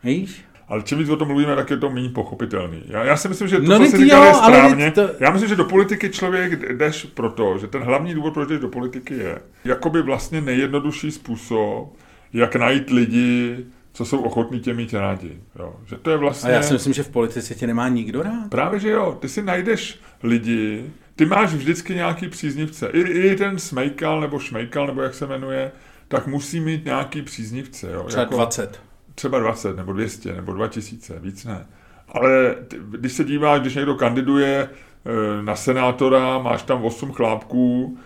víš? Ale čím víc o tom mluvíme, tak je to méně pochopitelný. Já si myslím, že to, co jsi říkal, je správně. To... Já myslím, že do politiky člověk jdeš proto, že ten hlavní důvod, proč jdeš do politiky je jakoby vlastně nejjednodušší způsob, jak najít lidi, co jsou ochotní tě mít rádi. Jo. Že to je vlastně... A já si myslím, že v politice tě nemá nikdo rád. Právě, že jo. Ty si najdeš lidi, ty máš vždycky nějaký příznivce. I ten Šmejkal, nebo jak se jmenuje, tak musí mít nějaký příznivce. Jo. Třeba jako... 20. Třeba 20, nebo 200, nebo 2000, víc ne. Ale když se díváš, když někdo kandiduje na senátora, máš tam 8 chlápků,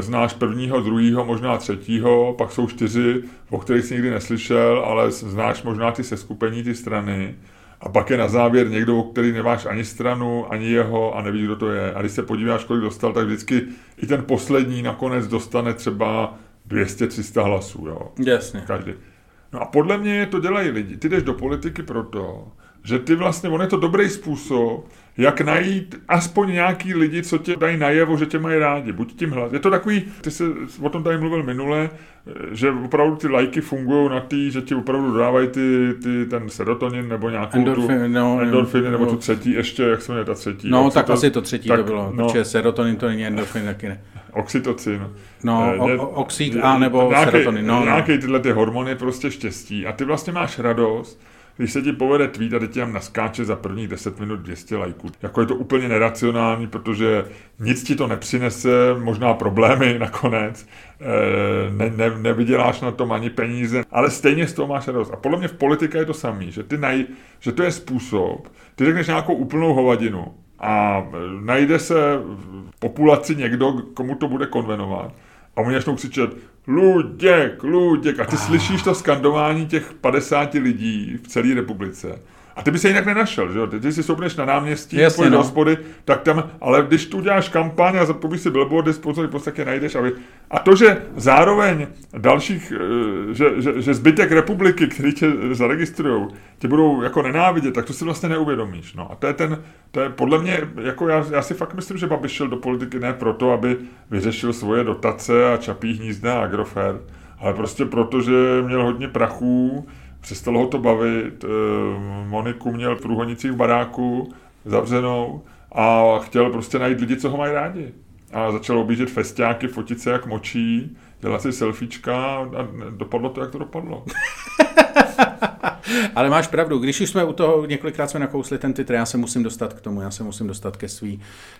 znáš prvního, druhého, možná třetího, pak jsou 4, o kterých jsi nikdy neslyšel, ale znáš možná ty seskupení, ty strany. A pak je na závěr někdo, o který nemáš ani stranu, ani jeho a nevíš, kdo to je. A když se podíváš, kolik dostal, tak vždycky i ten poslední nakonec dostane třeba 200-300 hlasů. Jo. Jasně. Každý. No a podle mě to dělají lidi. Ty jdeš do politiky proto, že ty vlastně, on je to dobrý způsob, jak najít aspoň nějaký lidi, co tě dají najevo, že tě mají rádi. Buď tím hlas. Je to takový, ty jsi o tom tady mluvil minule, že opravdu ty lajky fungují na tý, že ti opravdu dodávají ten serotonin nebo nějakou endorfiny, nebo tu třetí ještě, jak se jmenuje ta třetí. No, tak asi to třetí tak, to bylo, protože serotonin to není endorfin, taky ne. Oxytocin. No, oxid a nebo serotonin. No, nějaké tyhle ty hormony prostě štěstí a ty vlastně máš radost, když se ti povede tweet a teď ti tam naskáče za prvních 10 minut 200 lajků. Jako je to úplně neracionální, protože nic ti to nepřinese, možná problémy nakonec, nevyděláš na tom ani peníze, ale stejně z toho máš radost. A podle mě v politice je to samý, že to je způsob, ty řekneš nějakou úplnou hovadinu a najde se v populaci někdo, komu to bude konvenovat, a oni začnou křičet Luděk, Luděk. A ty slyšíš to skandování těch 50 lidí v celé republice. A ty by se jinak nenašel, že jo? Ty si soupneš na náměstí, půjdeš do hospody, tak tam, ale když tu děláš kampaň a zapobíš si billboardy, sponzory v podstatě najdeš. A to, že zároveň dalších, že zbytek republiky, který tě zaregistrujou, tě budou jako nenávidět, tak to si vlastně neuvědomíš. No. A to je podle mě, jako já si fakt myslím, že Babiš šel do politiky ne proto, aby vyřešil svoje dotace a Čapí hnízda a Agrofert, ale prostě proto, že měl hodně prachů, přestalo ho to bavit, Moniku měl v průhonicí v baráku zavřenou a chtěl prostě najít lidi, co ho mají rádi. A začal objíždět festiáky, fotit se jak močí, dělat si selfiečka a dopadlo to, jak to dopadlo. Ale máš pravdu, když už jsme u toho, několikrát jsme nakousli ten titr, já se musím dostat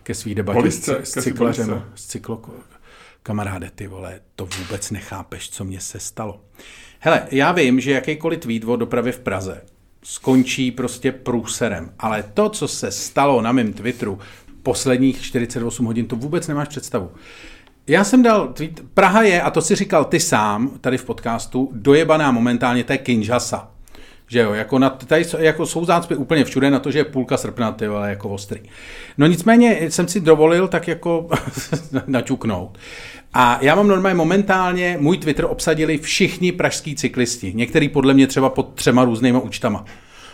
ke svý debatě police, s cyklařem, s cyklokou. Kamaráde, ty vole, to vůbec nechápeš, co mně se stalo. Hele, já vím, že jakýkoliv tweet o dopravě v Praze skončí prostě průserem, ale to, co se stalo na mém Twitteru posledních 48 hodin, to vůbec nemáš představu. Já jsem dal tweet, Praha je, a to si říkal ty sám tady v podcastu, dojebaná momentálně, to je Kinshasa. Že jo, jako tady jako jsou zácpy úplně všude na to, že je půlka srpna, ty vole, jako ostrý. No nicméně jsem si dovolil tak jako načuknout. A já mám normálně momentálně, můj Twitter obsadili všichni pražský cyklisti. Některý podle mě třeba pod 3 různýma účtama.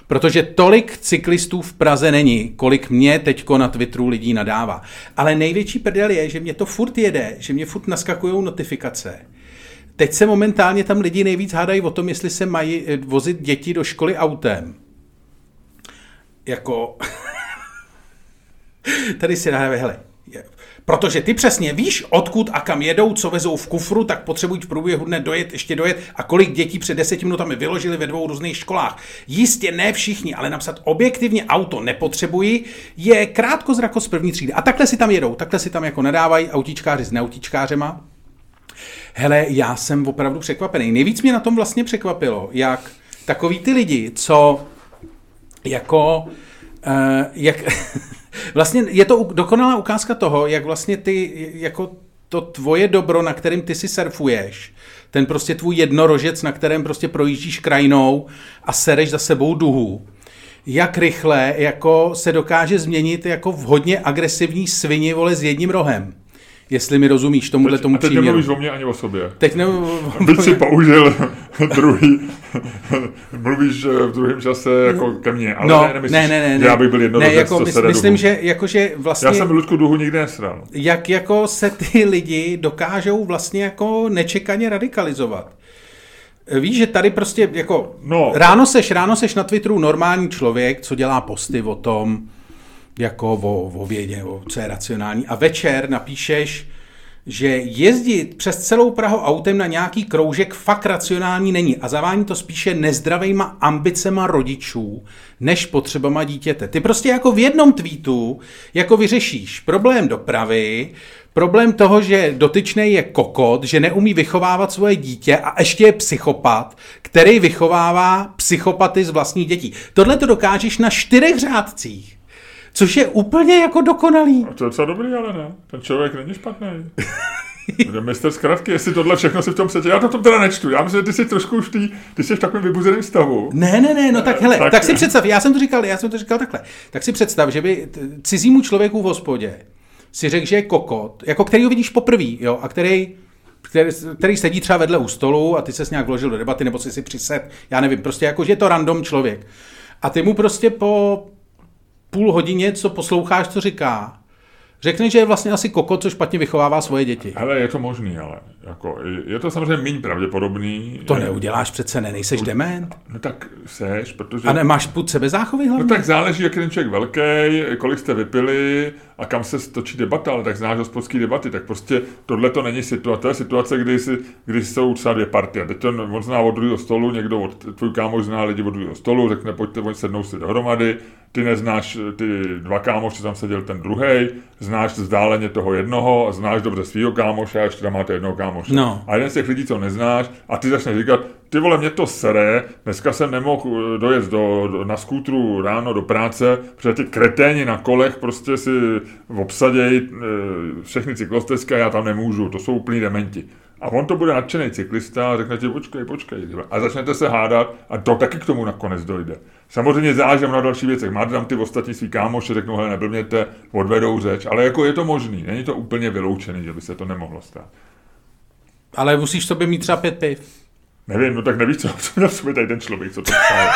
Protože tolik cyklistů v Praze není, kolik mě teďko na Twitteru lidí nadává. Ale největší prdel je, že mě to furt jede, že mě furt naskakujou notifikace. Teď se momentálně tam lidi nejvíc hádají o tom, jestli se mají vozit děti do školy autem. Jako... Tady si nadávají, hele... Protože ty přesně víš, odkud a kam jedou, co vezou v kufru, tak potřebují v průběhu dne dojet a kolik dětí před 10 minutami vyložili ve 2 různých školách. Jistě ne všichni, ale napsat objektivně auto nepotřebují, je krátkozrako z první třídy. A takhle si tam jedou, takhle si tam jako nadávají autíčkáři s neautíčkářema. Hele, já jsem opravdu překvapený. Nejvíc mě na tom vlastně překvapilo, jak takový ty lidi, co jako... Vlastně je to dokonalá ukázka toho, jak vlastně ty, jako to tvoje dobro, na kterým ty si surfuješ, ten prostě tvůj jednorožec, na kterém prostě projíždíš krajinou a sereš za sebou duhu, jak rychle jako se dokáže změnit jako v hodně agresivní svini, vole, s jedním rohem. Jestli mi rozumíš tomuhle tomu příměru. Teď nemluvíš o mně ani o sobě. Teď si použil druhý, mluvíš v druhém čase jako ke mně, ale no, ne, já bych byl jednorožec, jako co sere myslím, duhu. Že, jako, že vlastně, já jsem Ludku duhu nikdy nesral. Jak jako se ty lidi dokážou vlastně jako nečekaně radikalizovat. Víš, že tady prostě jako no. Ráno seš na Twitteru normální člověk, co dělá posty o tom, jako o vědě, co je racionální. A večer napíšeš, že jezdit přes celou Prahu autem na nějaký kroužek fakt racionální není a zavání to spíše nezdravejma ambicema rodičů, než potřebama dítěte. Ty prostě jako v jednom tweetu jako vyřešíš problém dopravy, problém toho, že dotyčnej je kokot, že neumí vychovávat svoje dítě a ještě je psychopat, který vychovává psychopaty z vlastních dětí. Tohle to dokážeš na 4 řádcích. Což je úplně jako dokonalý. A to je docela dobrý, ale ne. Ten člověk není špatný. Mistr zkratky, jestli tohle všechno si v tom přečte. Já to v tom teda nečtu. Já myslím, že ty jsi trošku už ty jsi v takovém vybuzeném stavu. Ne, no tak hele, tak si představ, já jsem to říkal takhle. Tak si představ, že by cizímu člověku v hospodě si řekl, že je kokot, jako který ho vidíš poprvý, jo, a který sedí třeba vedle u stolu a ty ses nějak vložil do debaty, nebo si přised, já nevím, prostě jako, že je to random člověk. A ty mu prostě po půl hodině, co posloucháš, co říká, řekne, že je vlastně asi kokot, co špatně vychovává svoje děti. Ale je to možný, ale jako, je to samozřejmě méně pravděpodobný. To neuděláš přece, ne, nejseš dement. No tak seš, protože... A nemáš pud sebezáchovy hlavně? No tak záleží, jak je ten člověk velký, kolik jste vypili a kam se stočí debata, ale tak znáš hospodské debaty, tak prostě tohle to není situace, to je situace, kdy jsou třeba dvě partie. Teď on zná od druhého stolu, někdo od tvůj kámoš zná lidi od druhého stolu, řekne, pojďte, oni sednou si dohromady, ty neznáš ty dva kámoši, tam seděl ten druhej, znáš vzdáleně toho jednoho a znáš dobře svýho kámoše a ještě tam máte jednoho kámoše. No. A jeden z těch lidí, co neznáš, a ty začneš říkat, ty vole, mě to sere, dneska jsem nemohl dojet na skútru ráno do práce, protože ty kreténi na kolech prostě si obsadějí všechny cyklostezky a já tam nemůžu, to jsou úplný dementi. A on to bude nadšený cyklista a řekne ti, počkej. A začnete se hádat a to taky k tomu nakonec dojde. Samozřejmě zážem na další věcech. Máte tam ty ostatní svý kámoši, řeknou, hele, neblbněte, odvedou řeč. Ale jako je to možný, není to úplně vyloučený, že by se to nemohlo stát. Ale musíš sobě mít třeba 5 piv. Nevím, no tak nevíš, co měl v sobě tady ten člověk, co to psal.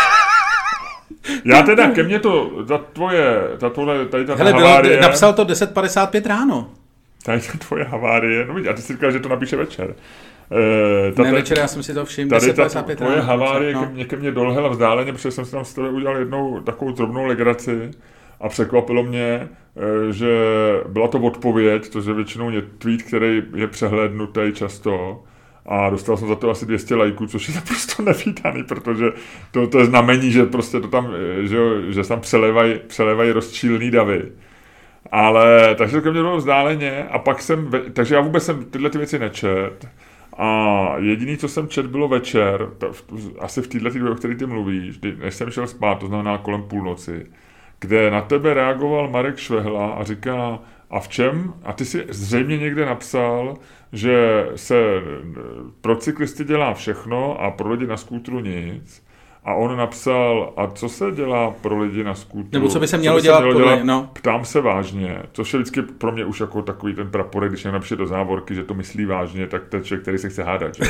Já teda, ke mně to, ta tvoje hele, havárie... napsal to 10:55 ráno. Tady ta tvoje havárie, no vidíš, a ty jsi říkal, že to napíše večer. Ne, večer, já jsem si to všiml, 10:55 ráno. Tvoje havárie no. ke mně dolehla vzdáleně, protože jsem si tam s tebe udělal jednou takovou drobnou legraci a překvapilo mě, že byla to odpověď, což je většinou tweet, který je přehlédnutý často, a dostal jsem za to asi 200 lajků, což je naprosto nevítaný, protože to je znamení, že prostě to tam, že tam přelevají rozčílený davy. Ale takže to ke mně bylo vzdáleně a pak jsem, takže já vůbec jsem tyhle ty věci nečet a jediný, co jsem čet, bylo večer, asi v této době, o které ty mluvíš, než jsem šel spát, to znamená kolem půlnoci, kde na tebe reagoval Marek Švehla a říká, a v čem? A ty si zřejmě někde napsal, že se pro cyklisty dělá všechno a pro lidi na skútru nic. A on napsal, a co se dělá pro lidi na skútru? Nebo co by se mělo dělat? No. Ptám se vážně, což je vždycky pro mě už jako takový ten praporek, když napíše do závorky, že to myslí vážně, tak ten člověk, který se chce hádat. Že?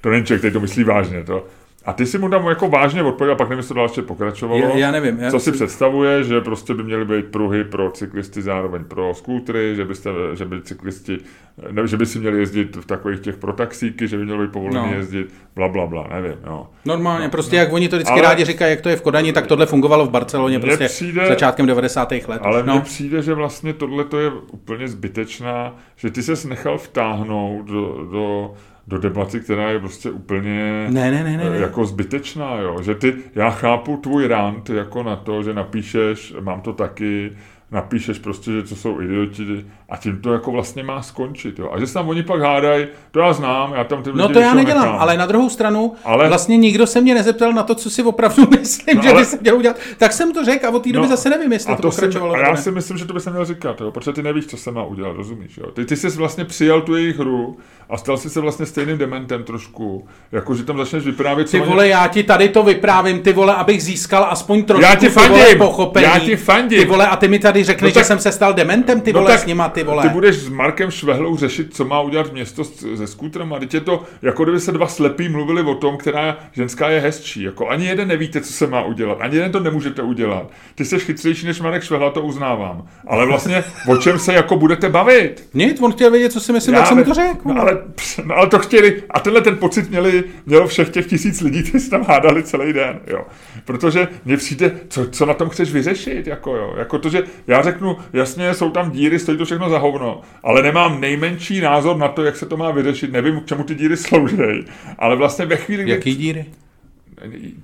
To není člověk, který to myslí vážně. To. A ty si mu tam jako vážně odpověděl, a pak nevím, co dál ještě pokračovalo. Já nevím. Já co si představuje, že prostě by měly být pruhy pro cyklisty, zároveň pro skútry, že by cyklisti, ne, že by si měli jezdit v takových těch protaxíky, že by měli být povolený jezdit, blablabla, nevím. Jo. Normálně, prostě jak oni to vždycky rádi říkají, jak to je v Kodani, tak tohle fungovalo v Barceloně prostě začátkem 90. let. Ale mně přijde, že vlastně tohle to je úplně zbytečná, že ty ses nechal vtáhnout do debaty, která je prostě úplně ne. Jako zbytečná, jo. Že ty, já chápu tvůj rant jako na to, že napíšeš, mám to taky, napíšeš prostě, že co jsou idioti a tím to jako vlastně má skončit, jo. A že se tam oni pak hádají, to já znám, já tam ty lidi. No to já nedělám, nechám. Ale na druhou stranu vlastně nikdo se mě nezeptal na to, co si opravdu myslím, že by se měl udělat. Tak jsem to řekl a od té doby zase nevím, jestli to pokračovalo. A já si myslím, že to by se měl říkat, jo, protože ty nevíš, co se má udělat, rozumíš, jo. Ty jsi vlastně přijal tu jejich hru a stal jsi se vlastně stejným dementem trošku, jako že tam začneš vyprávět, co ty vole, já ti tady to vyprávím, ty vole, abych získal aspoň trošku pochopení. Já ti fandím. Ty vole, a ty mi tady řekli, že jsem se stal dementem, ty vole, s nima, ty vole. Ty budeš s Markem Švehlou řešit, co má udělat město se skútrama. Teď je to, jako kdyby se dva slepí mluvili o tom, která ženská je hezčí. Jako ani jeden nevíte, co se má udělat. Ani jeden to nemůžete udělat. Ty jsi chytřejší než Marek Švehla, to uznávám. Ale vlastně, o čem se jako budete bavit? Nic, on chtěl vědět, co si myslím, jak jsem to řekl. No ale to chtěli. A tenhle ten pocit mělo všech těch 1000 lidí, kteří se tam hádali celý den. Jo. Protože mně přijde, co na tom chceš vyřešit. Jako to, že já řeknu, jasně, jsou tam díry, stojí to všechno za hovno, ale nemám nejmenší názor na to, jak se to má vyřešit, nevím, k čemu ty díry sloužejí, ale vlastně ve chvíli... Jaký díry?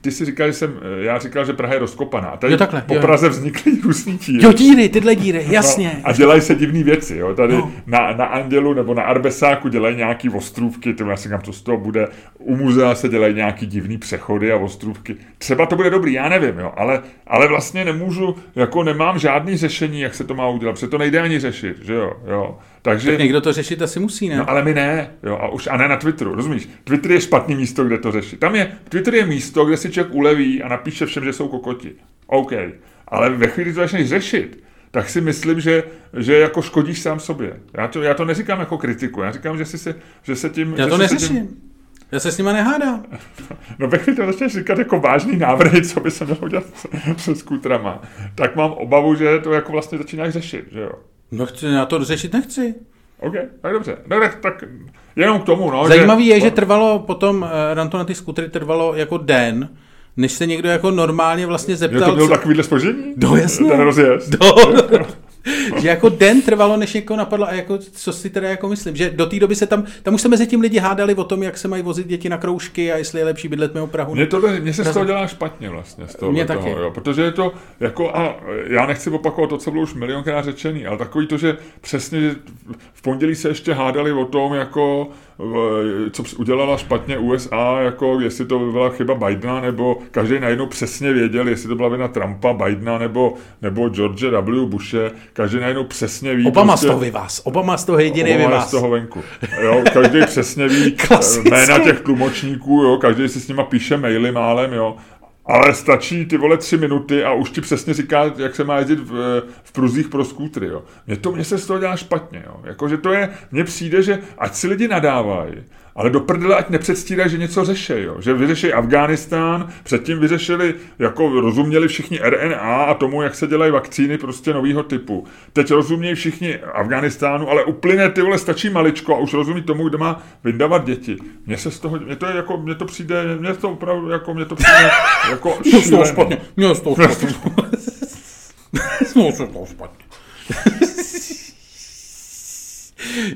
Ty si říkal, já říkal, že Praha je rozkopaná. Tady po Praze vznikly různý díry. Jo, díry, tyhle díry, jasně. No, a dělají se divné věci, jo. Tady na Andělu nebo na Arbesáku dělají nějaký ostrůvky, já si říkám, co z toho bude. U muzea se dělají nějaký divný přechody a ostrůvky. Třeba to bude dobrý, já nevím, jo, ale vlastně nemůžu, jako nemám žádný řešení, jak se to má udělat, protože to nejde ani řešit, že jo. Takže tak někdo to řešit asi musí, ne? No, ale my ne, jo, a ne na Twitteru, rozumíš? Twitter je špatný místo, kde to řešit. Twitter je místo, kde si člověk uleví a napíše všem, že jsou kokoti. OK, ale ve chvíli, to začneš řešit, tak si myslím, že jako škodíš sám sobě. Já to neříkám jako kritiku, já říkám, že se tím... Já to neřeším. Já se s nima nehádám. No ve chvíli to začneš říkat jako vážný návrhy, co by se mělo dělat se skutrama, tak mám obavu, že to jako vlastně začínáš řešit, že jo? No já to řešit nechci. OK, tak dobře. No, tak jenom k tomu, no. Zajímavý že... je, že trvalo potom, Ranto, na ty skutry trvalo jako den, než se někdo jako normálně vlastně zeptal... Že to bylo takovýhle spožení? No jasně. Ten rozjezd. Že jako den trvalo, než někoho napadlo a jako, co si teda jako myslím, že do té doby se tam už se mezi tím lidi hádali o tom, jak se mají vozit děti na kroužky a jestli je lepší bydlet mimo Prahu. Mně se z toho dělá špatně vlastně, z toho, jo, protože je to jako, a já nechci opakovat to, co bylo už milionkrát řečený, ale takový to, že přesně že v pondělí se ještě hádali o tom, jako co udělala špatně USA, jako jestli to byla chyba Bidena, nebo každý najednou přesně věděl, jestli to byla vina Trumpa, Bidena, nebo George W. Bushe, každý najednou přesně ví. Obama prostě, z toho vyvás, Obama z toho jediný vyvás. Obama z toho venku. Jo, každý přesně ví jména těch tlumočníků, jo, každý si s nima píše maily málem, jo. Ale stačí, ty vole, 3 minuty a už ti přesně říká, jak se má jezdit v pruzích pro skútry, jo. Mně se z toho dělá špatně, jo. Jakože to je, mně přijde, že ať si lidi nadávají, ale do prdele ať nepředstírají, že něco řeší, jo. Že vyřeší Afghánistán, předtím vyřešili, jako rozuměli všichni RNA a tomu, jak se dělají vakcíny prostě novýho typu. Teď rozumějí všichni Afghánistánu, ale uplyne, ty vole, stačí maličko a už rozumí tomu, kde má vyndavat děti. Mně se z toho, mně to přijde jako špatně. Mně z toho špatně.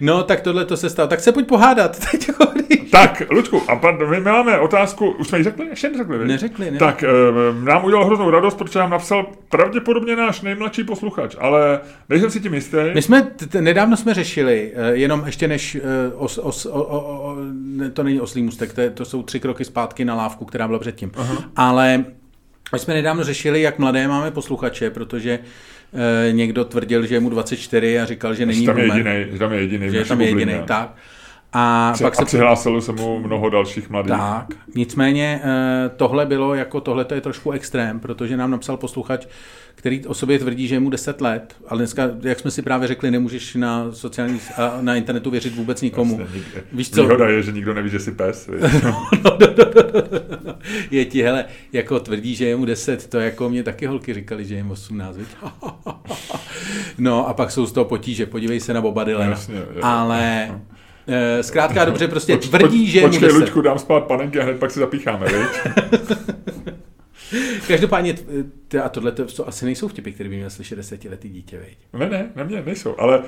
No, tak tohle to se stalo. Tak se pojď pohádat. Tak, Lučku, a my máme otázku, už jsme ji řekli? Ještě neřekli, ne? Neřekli, ne. Tak, nám udělal hroznou radost, protože nám napsal pravděpodobně náš nejmladší posluchač, ale nejsem si tím jistý. My jsme, nedávno jsme řešili, jenom ještě než, to není oslý můstek, to jsou 3 kroky zpátky na lávku, která byla předtím. Aha. Ale my jsme nedávno řešili, jak mladé máme posluchače, protože někdo tvrdil, že je mu 24 a říkal, že není boomer. Že je tam jedinej, tak. A pak přihlásilo se mu mnoho dalších mladých. Tak, nicméně tohle bylo jako, tohle to je trošku extrém, protože nám napsal posluchač, který o sobě tvrdí, že je mu 10 let, ale dneska, jak jsme si právě řekli, nemůžeš na sociálních, na internetu věřit vůbec nikomu. Víš co? Výhoda je, že nikdo neví, že jsi pes. No. Je ti, hele, jako tvrdí, že je mu 10, to jako mě taky holky říkali, že je mu 18, víš? No a pak jsou z toho potíže, podívej se na Boba Dylana. Jasně, ale... zkrátka dobře, prostě tvrdí, že... Počkej, Luďku, dám spát panenky a hned pak si zapícháme, viď? Každopádně, a tohle to asi nejsou vtipy, které by měl slyšet 10letý dítě, viď? Ne, nejsou, ale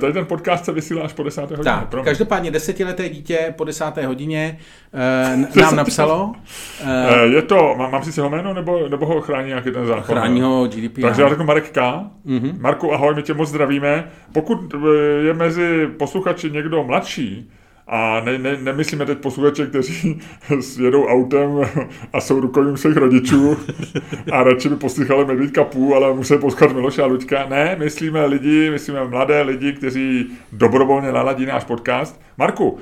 tady ten podcast se vysílá až po 10. hodině. Tak, každopádně 10leté dítě po 10. hodině nám napsalo... je to, mám si jeho jméno, nebo ho chrání nějaký ten zákon? Chrání ho GDPR. Takže já řeknu Marek K. Mm-hmm. Marku, ahoj, my tě moc zdravíme. Pokud je mezi posluchači někdo mladší, a nemyslíme teď posluchače, kteří jedou autem a jsou rukojmím svých rodičů a radši by poslychali Medvídka Pů, ale museli poslouchat Miloše a Luďka. Ne, myslíme mladé lidi, kteří dobrovolně naladí náš podcast. Marku,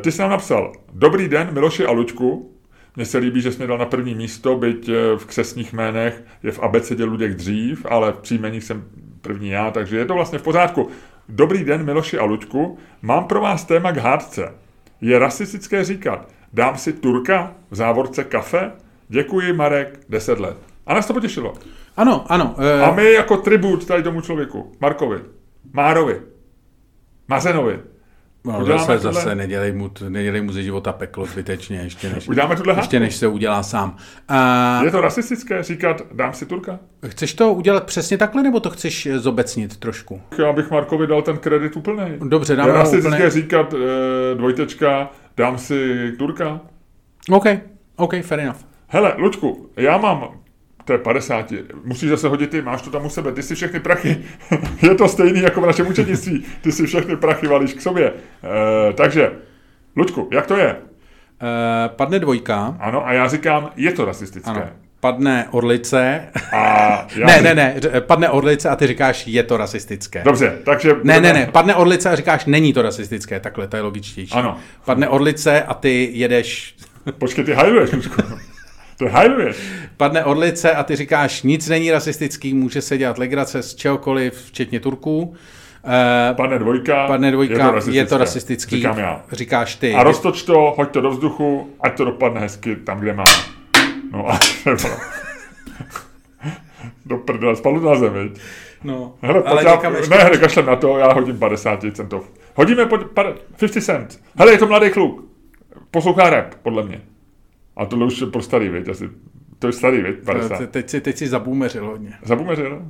ty jsi nám napsal, dobrý den Miloši a Luďku. Mně se líbí, že jsi mě dal na první místo, byť v křestních jménech je v abecedě Luděk dřív, ale v příjmeních jsem první já, takže je to vlastně v pořádku. Dobrý den, Miloši a Luďku. Mám pro vás téma k hádce. Je rasistické říkat, dám si Turka v závorce kafe? Děkuji, Marek, 10 let. A nás to potěšilo. Ano. A my jako tribut tady tomu člověku, Markovi, Márovi, Mazenovi. No, zase nedělej mu ze života peklo zbytečně, ještě než se udělá sám. Je to rasistické říkat, dám si Turka? Chceš to udělat přesně takhle, nebo to chceš zobecnit trošku? Já bych Markovi dal ten kredit úplnej. Dobře, dám ho úplnej. Je rasistické říkat, : dám si Turka? OK, fair enough. Hele, Lučku, já mám... To je 50. Musíš zase hodit, ty máš to tam u sebe, ty si všechny prachy. Je to stejný jako v našem účetnictví. Ty si všechny prachy valíš k sobě. Takže, Luďku, jak to je? Padne 2. Ano, a já říkám, je to rasistické. Ano. Padne orlice. Padne orlice a ty říkáš, je to rasistické. Dobře, takže... Padne orlice a říkáš, není to rasistické. Takhle, to je logičtější. Ano. Padne orlice a ty jedeš... Počkej, ty hajluješ, Luďku. Padne orlice a ty říkáš, nic není rasistický, může se dělat legrace z čehokoliv, včetně Turků. Padne dvojka, je to rasistický. Říkám já. Říkáš ty. A roztoč to, hoď to do vzduchu, ať to dopadne hezky tam, kde má. No a třeba... do prdele, spadl na zemi. No, hele, ale někam ještě... Ne, hele, kašlem na to, já hodím 50 centov. Hodíme po 50 cent. Hele, je to mladý kluk. Poslouchá rap, podle mě. A tohle už je pro starý, viď, asi... To je starý, viď, 50. Teď si zaboomeřil hodně. Zaboomeřil?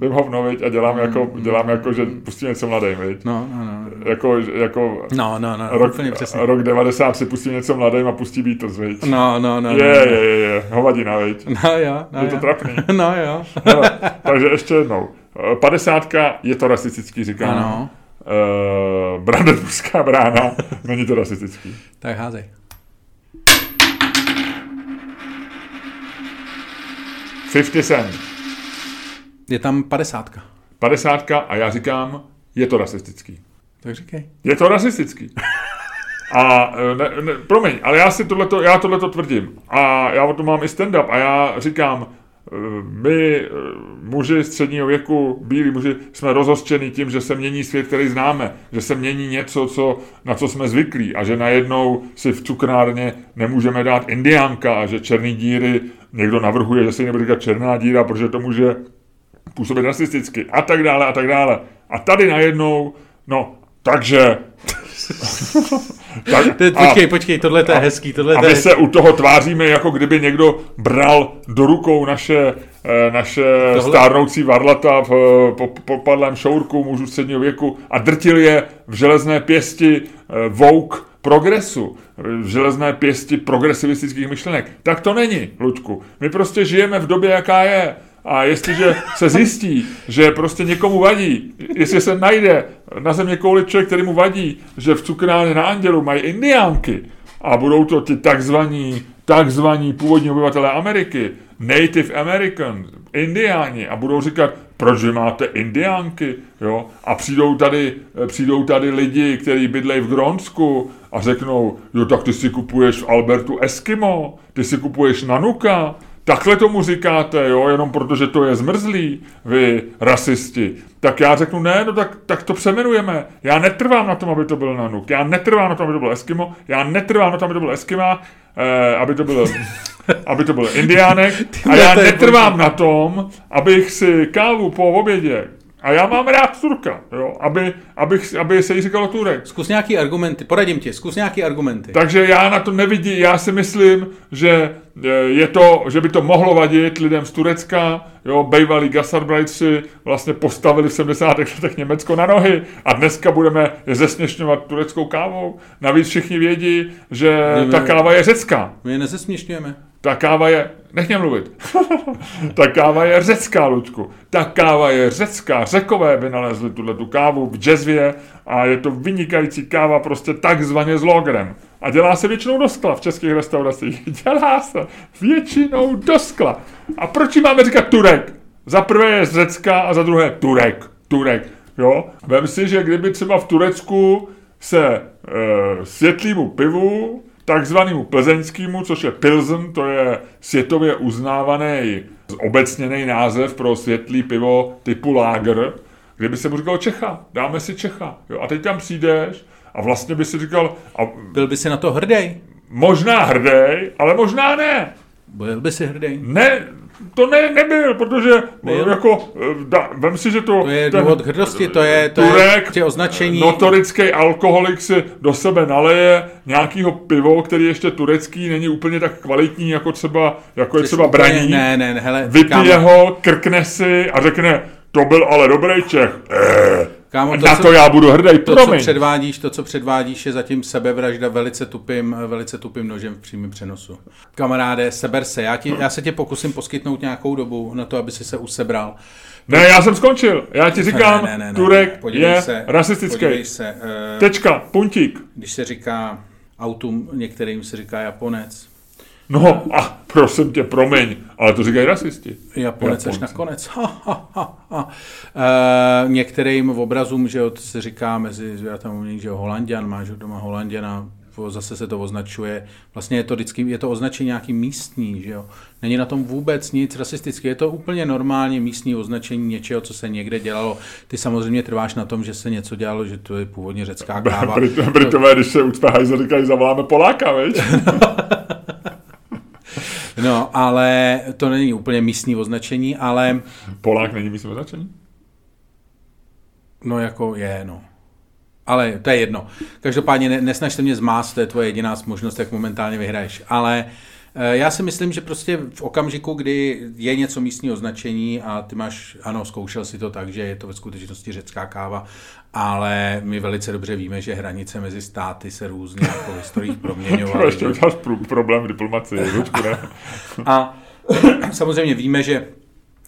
Vím hovno, viď, a dělám jako, že pustím něco mladým, viď. No. Jako rok 90 si pustím něco mladým a pustí Beatles, viď. Je, hovadina, viď. Je to trapný. Hele, takže ještě jednou. 50 je to rasistický, říkám. Ano. Brandenburská brána, není to rasistický. Tak házej. Je tam 50. 50 a já říkám, je to rasistický. Tak říkej. Je to rasistický. A ne, promiň, ale já tohleto tvrdím. A já o tom mám i stand-up. A já říkám, my muži středního věku, bílí muži, jsme rozhořčeni tím, že se mění svět, který známe. Že se mění něco, na co jsme zvyklí. A že najednou si v cukrárně nemůžeme dát indiánka. A že černý díry někdo navrhuje, že se jí nebude říkat černá díra, protože to může působit rasisticky. A tak dále, a tak dále. A tady najednou, takže... tak, počkej, tohle je hezký. A my se u toho tváříme, jako kdyby někdo bral do rukou naše stárnoucí varlata v popadlém šourku mužů středního věku a drtil je v železné pěsti vouk progresu, v železné pěsti progresivistických myšlenek. Tak to není, Luďku. My prostě žijeme v době, jaká je. A jestliže se zjistí, že prostě někomu vadí, jestli se najde na země kouli člověk, který mu vadí, že v cukrárně na Andělu mají indiánky a budou to ti takzvaní původní obyvatelé Ameriky, Native Americans, indiáni a budou říkat, proč vy máte indiánky, jo? A přijdou tady lidi, kteří bydlejí v Grónsku a řeknou, jo tak ty si kupuješ v Albertu Eskimo, ty si kupuješ Nanuka, takhle tomu říkáte, jo, jenom protože to je zmrzlý, vy rasisti. Tak já řeknu, ne, tak to přeměnujeme. Já netrvám na tom, aby to byl Nanuk. Já netrvám na tom, aby to byl Eskimo. Já netrvám na tom, aby to byl Eskima, aby to byl Indiánek. A já netrvám na tom, abych si kávu po obědě. A já mám rád Turka, jo, aby se jí říkalo Turek. Zkus nějaký argumenty, poradím ti, Takže já na to nevidím, já si myslím, že by to mohlo vadit lidem z Turecka, jo, bejvalí gasarbrajci vlastně postavili v 70. letech Německo na nohy a dneska budeme zesměšňovat tureckou kávou. Navíc všichni vědí, že ta káva je řecká. My je nezesměšňujeme. Ta káva je... Nech mě mluvit. Ta káva je řecká, Luďku. Ta káva je řecká. Řekové vynalezli tu kávu v džezvě a je to vynikající káva prostě takzvaně s logrem. A dělá se většinou do skla v českých restauracích. Dělá se většinou do skla. A proč jí máme říkat Turek? Za prvé je řecká a za druhé Turek. Jo? Vem si, že kdyby třeba v Turecku se světlýmu pivu takzvanému plzeňskému, což je Pilsen, to je světově uznávaný obecněný název pro světlý pivo typu lager, kdyby se mu říkal Čecha, dáme si Čecha. Jo, a teď tam přijdeš a vlastně by si říkal... Byl by si na to hrdej? Možná hrdej, ale možná ne. Byl by si hrdej? Ne, to ne, nebyl, protože jako, vem si, že to... To je důvod k hrdosti, to je označení. Notorický alkoholik si do sebe naleje nějakýho pivo, který ještě turecký, není úplně tak kvalitní, jako je třeba Braní. Ne, hele. Vypije ho, krkne si a řekne, to byl ale dobrý Čech. Kámo, já budu hrdej, promiň. To, co předvádíš, je zatím sebevražda velice tupým nožem v přímém přenosu. Kamaráde, seber se, já se tě pokusím poskytnout nějakou dobu na to, aby si se usebral. Ne, já jsem skončil, já ti říkám, ne, Turek je rasistický. Tečka, puntík. Když se říká autum, některým se říká Japonec. No a prosím tě, promiň, ale to říkají rasisti. Japonec až nakonec. Některým obrazům, že jo, to se říká mezi, já tam umím, že Holanďan, máš doma Holanděna, zase se to označuje, vlastně je to vždycky, je to označení nějaký místní, že jo. Není na tom vůbec nic rasistického, je to úplně normálně místní označení něčeho, co se někde dělalo. Ty samozřejmě trváš na tom, že se něco dělalo, že to je původně řecká káva. Britové, když se ucpáhají, říkají, zavoláme Poláka, veď? No, ale to není úplně místní označení, ale... Polák není místní označení? No, jako je, no. Ale to je jedno. Každopádně nesnaž se mě zmást, to je tvoje jediná možnost, jak momentálně vyhraješ. Ale já si myslím, že prostě v okamžiku, kdy je něco místní označení a ty máš, ano, zkoušel si to tak, že je to ve skutečnosti řecká káva, ale my velice dobře víme, že hranice mezi státy se různě jako v historiích proměňovaly. To ještě uděláš problém v diplomacii. A samozřejmě víme, že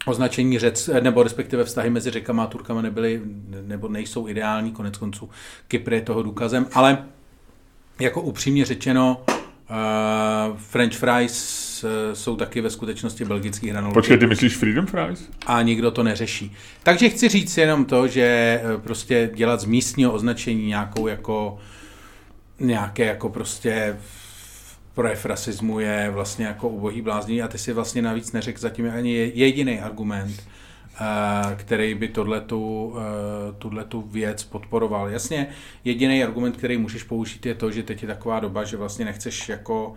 označení Řec, nebo respektive vztahy mezi Řekama a Turkama nebyly, nebo nejsou ideální, konec konců Kypr je toho důkazem, ale jako upřímně řečeno, French fries jsou taky ve skutečnosti belgický hranolky. Počkej, ty myslíš freedom fries? A nikdo to neřeší. Takže chci říct jenom to, že prostě dělat z místního označení nějaké prostě projev rasismu je vlastně jako ubohý blázní a ty si vlastně navíc neřekl zatím ani jediný argument, který by tuto věc podporoval. Jasně, jediný argument, který můžeš použít, je to, že teď je taková doba, že vlastně nechceš jako...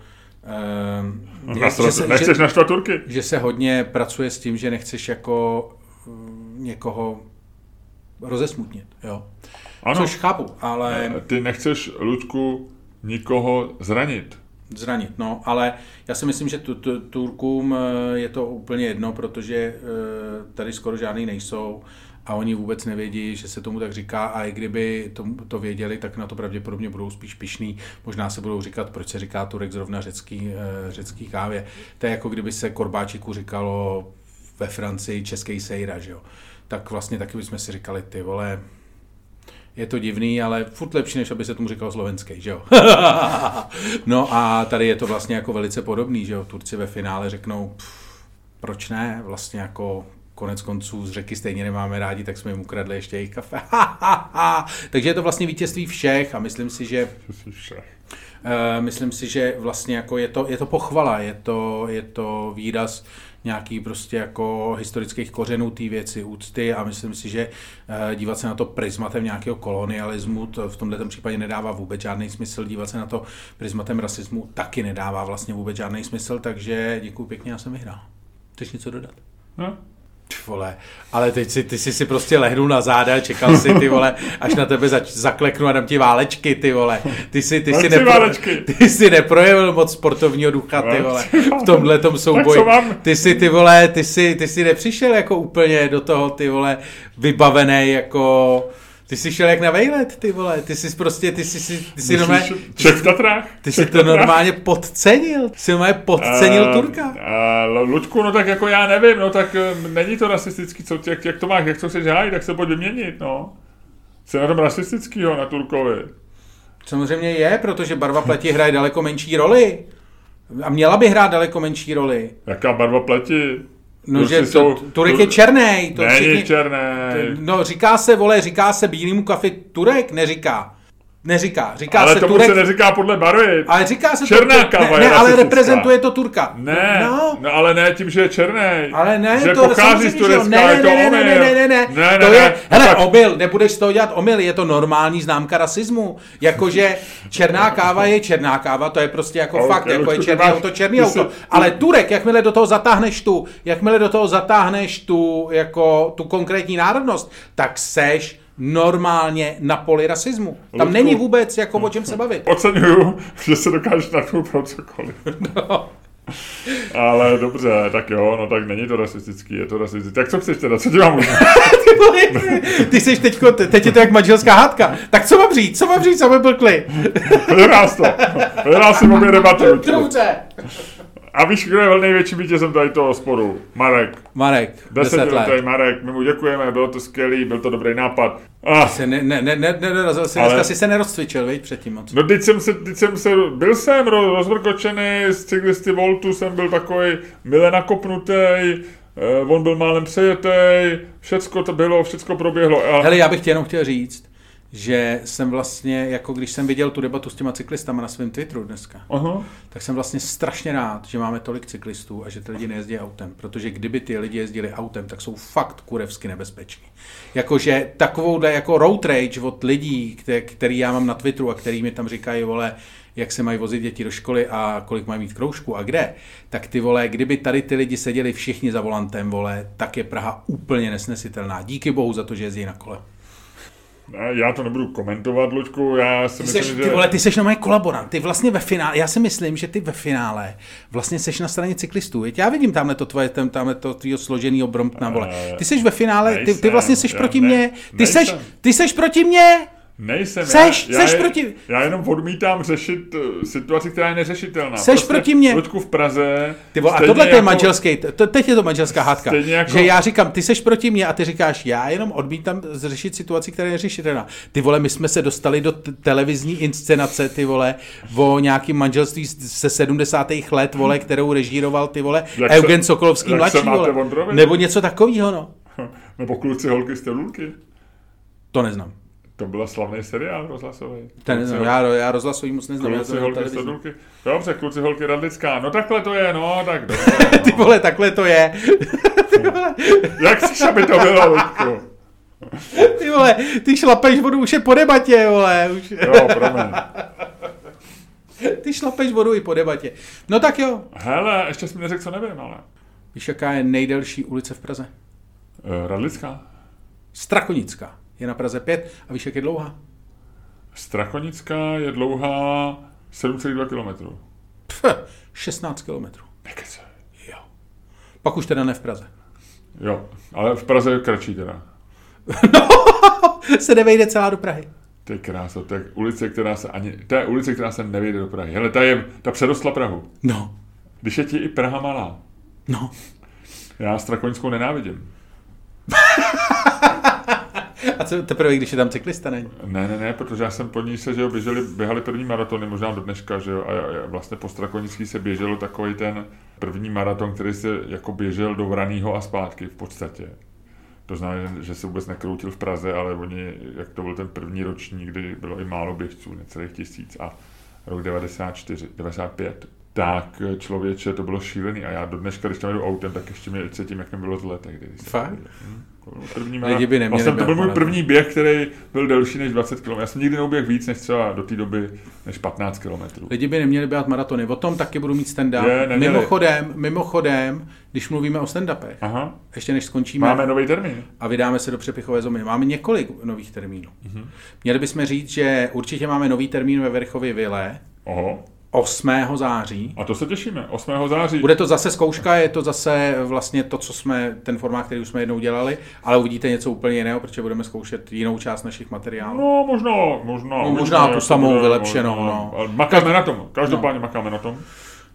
nechceš naštvat Turky. Že se hodně pracuje s tím, že nechceš jako někoho rozesmutnit, jo. Ano. Což chápu, ale... Ty nechceš, Ludku, nikoho zranit, no, ale já si myslím, že Turkům je to úplně jedno, protože tady skoro žádný nejsou a oni vůbec nevědí, že se tomu tak říká, a i kdyby to věděli, tak na to pravděpodobně budou spíš pyšný, možná se budou říkat, proč se říká Turek zrovna řecký kávě. To je jako kdyby se korbáčiku říkalo ve Francii český sejra, že jo. Tak vlastně taky bychom si říkali, ty vole, je to divný, ale furt lepší, než aby se tomu říkalo slovenský, že jo? No a tady je to vlastně jako velice podobný, že jo? Turci ve finále řeknou, proč ne? Vlastně jako konec konců z Řeky stejně nemáme rádi, tak jsme jim ukradli ještě jejich kafe. Takže je to vlastně vítězství všech a myslím si, že vlastně jako je to pochvala, je to výraz nějaký prostě jako historických kořenů té věci, úcty, a myslím si, že dívat se na to prismatem nějakého kolonialismu, to v tomto případě nedává vůbec žádný smysl, dívat se na to prismatem rasismu taky nedává vlastně vůbec žádný smysl, takže děkuju pěkně, já jsem vyhrál. Chceš něco dodat? No. Vole, ale teď ty si prostě lehnul na záda, čekal si, ty vole, až na tebe zakleknu a dám ti válečky, ty vole. Ty si neprojevil moc sportovního ducha, ty vole, v tomhletom souboji. Ty si nepřišel jako úplně do toho, ty vole, vybavený jako... Ty jsi šel jak na vejlet, ty vole, ty jsi normálně... Čech v Tatrách? Ty jsi to normálně podcenil, Turka. Luďku, no tak jako já nevím, no tak není to rasistický, co, jak to máš, jak to chceš hájit, tak se pojď vyměnit, no. Co je na tom rasistickýho na Turkovi? Samozřejmě je, protože barva pleti hraje daleko menší roli. A měla by hrát daleko menší roli. Jaká barva pleti? No, že Turek je černý. Není černý. No, říká se bílému kafi Turek, neříká. Říká ale se tomu Turek, se neříká podle barvy. Ale říká se černá káva. Ne, ale reprezentuje to Turka. Ne, no, ale ne tím, že je černý. Ale ne, že to pochází z Turecka, ne, to je, hele, omyl, nebudeš z toho dělat omyl, je to normální známka rasismu. Jakože černá káva, to je prostě jako okay, fakt, jako je černý auto. Ale Turek, jakmile do toho zatáhneš tu jako tu konkrétní národnost, tak seš normálně na poli rasismu. Tam Ludku, není vůbec jako o čem se bavit. Oceňuju, že se dokážeš natknout pro cokoliv. No. Ale dobře, tak jo, no tak není to rasistický, je to rasistický. Tak co chceš teda, co ti mám už? Ty jsi teď je to jak manželská hádka. Tak co mám říct, aby byl klid? Vyhrál jsem obě debaty. Dobře. A víš, kdo je největší vítězem tady toho sporu? Marek. 10 let. Tady Marek, my mu děkujeme, bylo to skvělý, byl to dobrý nápad. Nedorazil jsem, dneska si se nerozcvičil, viď, předtím moc. No, byl jsem rozvrkočený z cyklisty Voltu, jsem byl takový mile nakopnutý, on byl málem přejetej, všecko to bylo, všecko proběhlo. Hele, já bych ti jenom chtěl říct, že jsem vlastně, jako když jsem viděl tu debatu s těma cyklistama na svém Twitteru dneska, tak jsem vlastně strašně rád, že máme tolik cyklistů a že ty lidi nejezdí autem, protože kdyby ty lidi jezdili autem, tak jsou fakt kurevsky nebezpeční. Jakože takovouhle jako road rage od lidí, který já mám na Twitteru a který mi tam říkají, vole, jak se mají vozit děti do školy a kolik mají mít kroužku a kde, tak ty vole, kdyby tady ty lidi seděli všichni za volantem, vole, tak je Praha úplně nesnesitelná. Díky bohu za to, že jezdí na kole. Já to nebudu komentovat, Luďku, já si myslím, že... Ty vole, ty seš na moje kolaborant, ty vlastně ve finále, já si myslím, že ty ve finále vlastně seš na straně cyklistů, já vidím tamhle to tvoje, tamhle to tvýho složenýho Bromptna, vole, ty seš ve finále, ty vlastně seš proti mně, ty seš proti mně! Nejsem, já jenom odmítám řešit situaci, která je neřešitelná. Seš prostě proti mně. Luďku v Praze. Ty vole, a tohle jako, je manželský, teď je to manželská hádka. Jako, že já říkám, ty seš proti mně a ty říkáš, já jenom odmítám řešit situaci, která je neřešitelná. Ty vole, my jsme se dostali do televizní inscenace, ty vole, o nějakým manželství se 70. let, vole, kterou režíroval, ty vole, jak Eugen Sokolovský mladší, vole. Nebo něco takového, no. Nebo Kluci, holky, stelulky. To neznám. To byl slavný seriál rozhlasový. Já rozhlasový moc neznám. Kluci, holky, sladulky. Dobře, Kluci, holky, Radlická. No takhle to je, no tak dobře. No. Ty vole, takhle to je. Jak chceš, aby to bylo, Luďku? Ty vole, ty šlapeš vodu, už je po debatě, vole. Už. Jo, promiň. Ty šlapeš vodu i po debatě. No tak jo. Hele, ještě jsi mi neřekl, co nevím, ale. Víš, jaká je nejdelší ulice v Praze? Radlická. Strakonická. Je na Praze 5 a víš, jak je dlouhá? Strakonická je dlouhá 7,2 kilometrů. 16 kilometrů. Nekece. Jo. Pak už teda ne v Praze. Jo, ale v Praze je kratší teda. No, se nevejde celá do Prahy. To je krása, to je ulice, která se ani... To je ulice, která se nevejde do Prahy. Hele, ta přerostla Prahu. No. Když je ti i Praha malá. No. Já Strakonickou nenávidím. A co teprve, když je tam cyklista, ne? Ne, protože já jsem po ní se, že jo, běhali první maratony, možná do dneška, že jo, a vlastně po Strakonický se běžel takový ten první maraton, který se jako běžel do Vranýho a zpátky v podstatě. To znamená, že se vůbec nekroutil v Praze, ale oni, jak to byl ten první ročník, kdy bylo i málo běžců, necelých 1000 a rok 94, 95, tak člověče, to bylo šílený a já do dneška, když tam jedu autem, tak ještě mě cítím, jak mi bylo zle tehdy. Fakt? To byl můj první běh, který byl delší než 20 km. Já jsem nikdy neuběhl víc než třeba do té doby než 15 km. Lidi by neměli běhat maratony. O tom taky budu mít stand-up. Mimochodem, když mluvíme o stand-upech, ještě než skončíme. Máme nový termín. A vydáme se do přepichové zóny. Máme několik nových termínů. Mm-hmm. Měli bychom říct, že určitě máme nový termín ve Verchově Vile. Oho. 8. září. A to se těšíme, 8. září. Bude to zase zkouška, je to zase vlastně to, co jsme, ten formát, který už jsme jednou dělali, ale uvidíte něco úplně jiného, protože budeme zkoušet jinou část našich materiálů. No, možná tu samou vylepšenou, no. Makáme na tom, každopádně makáme na tom.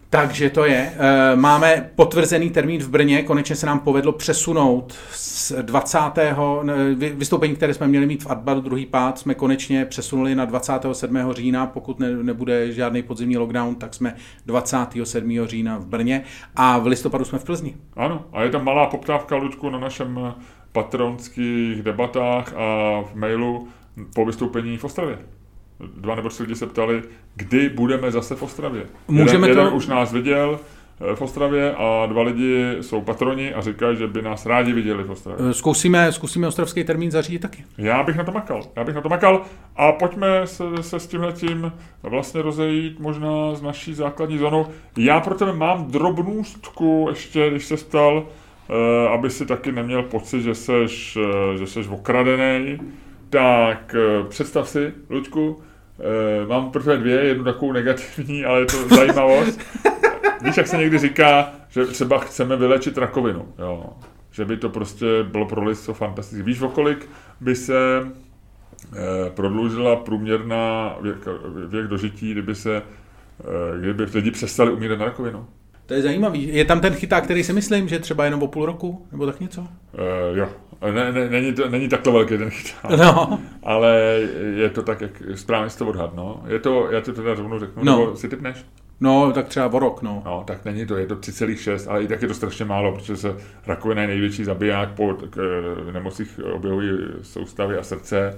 Takže to je. Máme potvrzený termín v Brně, konečně se nám povedlo přesunout z 20. vystoupení, které jsme měli mít v Atbaru druhý pád, jsme konečně přesunuli na 27. října, pokud nebude žádný podzimní lockdown, tak jsme 27. října v Brně a v listopadu jsme v Plzni. Ano, a je tam malá poptávka, Luďku, na našem patronských debatách a v mailu po vystoupení v Ostravě. 2 nebo 3 lidi se ptali, kdy budeme zase v Ostravě. Jeden už nás viděl v Ostravě a 2 lidi jsou patroni a říkají, že by nás rádi viděli v Ostravě. Zkusíme ostravský termín zařídit taky. Já bych na to makal a pojďme se s tímhletím vlastně rozejít možná z naší základní zónou. Já pro tebe mám drobnůstku ještě, když se stal, aby si taky neměl pocit, že seš okradenej. Tak představ si, Luďku, mám pro tebe 2, jednu takovou negativní, ale je to zajímavost. Víš, jak se někdy říká, že třeba chceme vylečit rakovinu, jo. Že by to prostě bylo pro lidstvo fantastické. Víš, o kolik by se prodloužila průměrná věk dožití, kdyby lidi přestali umírat na rakovinu? To je zajímavý. Je tam ten chyták, který si myslím, že třeba jenom o půl roku, nebo tak něco? Jo. Není takto velký ten chyták. No. Ale je to tak, jak správně si to odhad, no. Je to, já ti to teda rovnou řeknu, no. Nebo si typneš? No, tak třeba o rok, no. No, tak není to, je to 3,6, ale i tak je to strašně málo, protože se rakovina je největší zabiják po nemocích oběhové soustavy a srdce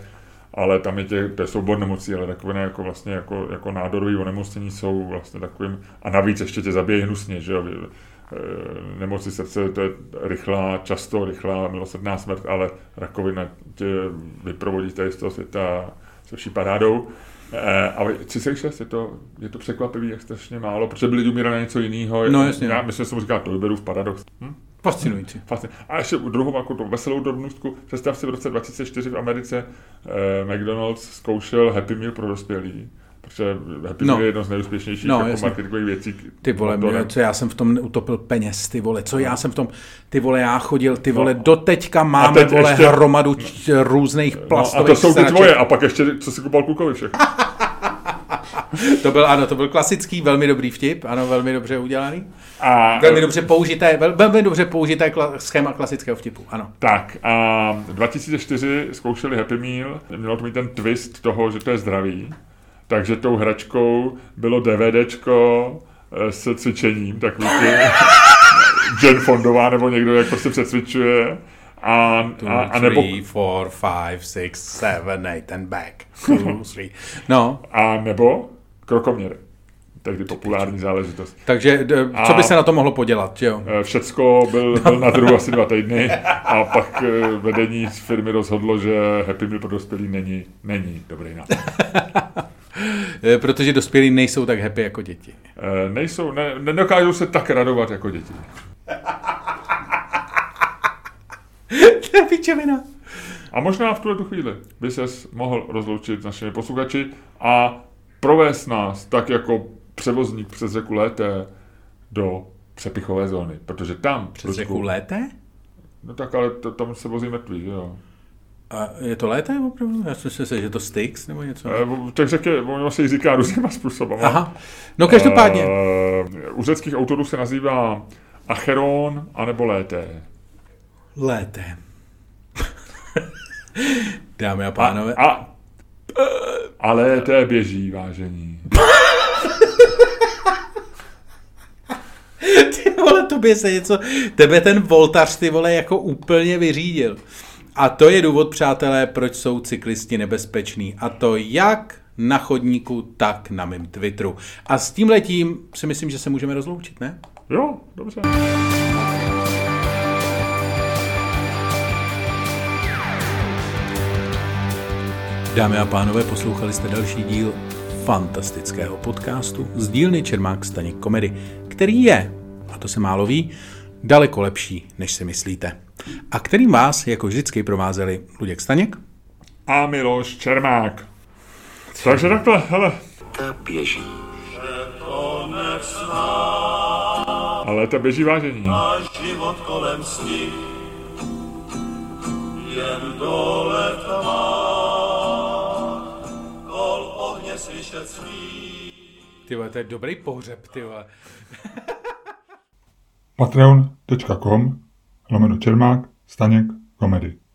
ale tam je to je soubor nemocí, ale takové jako vlastně jako nádorové onemocnění jsou vlastně takovým, a navíc ještě tě zabije hnusně, že jo, nemoci srdce, to je často rychlá milosrdná smrt, ale rakovina tě vyprovodí tady z toho světa se vší parádou. Ale 36 je to překvapivý, jak strašně málo, protože lidi umírá na něco jiného. No jasně. Já myslím, že jsem říkal, to vyberu v paradox. Fascinující. A ještě druhou jako to veselou drobnostku. Představ si, v roce 2004 v Americe McDonald's zkoušel Happy Meal pro dospělí. Protože Happy Meal je jedno z nejúspěšnějších jako marketingových věcí. Ty vole, co já jsem v tom utopil peněz, ty vole, co já jsem v tom, ty vole, já chodil, ty vole, doteďka máme, vole, ještě hromadu různých plastových sraček. A to jsou ty tvoje, a pak ještě, co si kupal klukovi všechno. To byl klasický, velmi dobrý vtip, ano, velmi dobře udělaný. A velmi dobře použité schéma klasického vtipu, ano. Tak, a 2004 zkoušeli Happy Meal, mělo to mít ten twist toho, že to je zdravý. Takže tou hračkou bylo DVDčko se cvičením, tak víte, Jen Fondová nebo někdo, jak prostě přecvičuje. A nebo 2, 3, 4, 5, 6, 7, 8 and back. 2, 3. No. A nebo krokoměry. Tehdy populární záležitost. Takže co by se na to mohlo podělat, jo? Všecko byl na trhu asi 2 týdny a pak vedení firmy rozhodlo, že Happy Meal pro dospělí není dobrý nápad. Protože dospělí nejsou tak happy jako děti. Nedokážou se tak radovat jako děti. To je pičovina. A možná v tuhle chvíli by ses mohl rozloučit s našimi posluchači a provést nás tak jako převozník přes řeku Léte do přepichové zóny. Protože tam... Přes řeku Léte? No tak, ale tam se vozí mrtví, že jo. A je to Léte opravdu? Já jsem si myslel, že je to Styx nebo něco? Tak řekně, ono se jí říká různýma způsobama. Aha, no každopádně. U řeckých autorů se nazývá Acheron anebo Léte. Léte. Dámy a pánové. A Léte běží, vážení. Ty vole, tebe ten voltař, ty vole, jako úplně vyřídil. A to je důvod, přátelé, proč jsou cyklisti nebezpeční. A to jak na chodníku, tak na mém Twitteru. A s tímhletím si myslím, že se můžeme rozloučit, ne? Jo, dobře. Dámy a pánové, poslouchali jste další díl fantastického podcastu z dílny Čermák Staněk Komedy, který je, a to se málo ví, daleko lepší, než si myslíte. A kterým vás, jako vždycky, provázeli Luděk Staněk a Miloš Čermák. Takže takhle, hele. Ta běží. Ale ta běží, vážení. Náš život kolem sní jen dole tmá kol ohně slyšet smí. Tyva, to je dobrý pohřeb, tyva. patreon.com/Čermák Staněk Komedy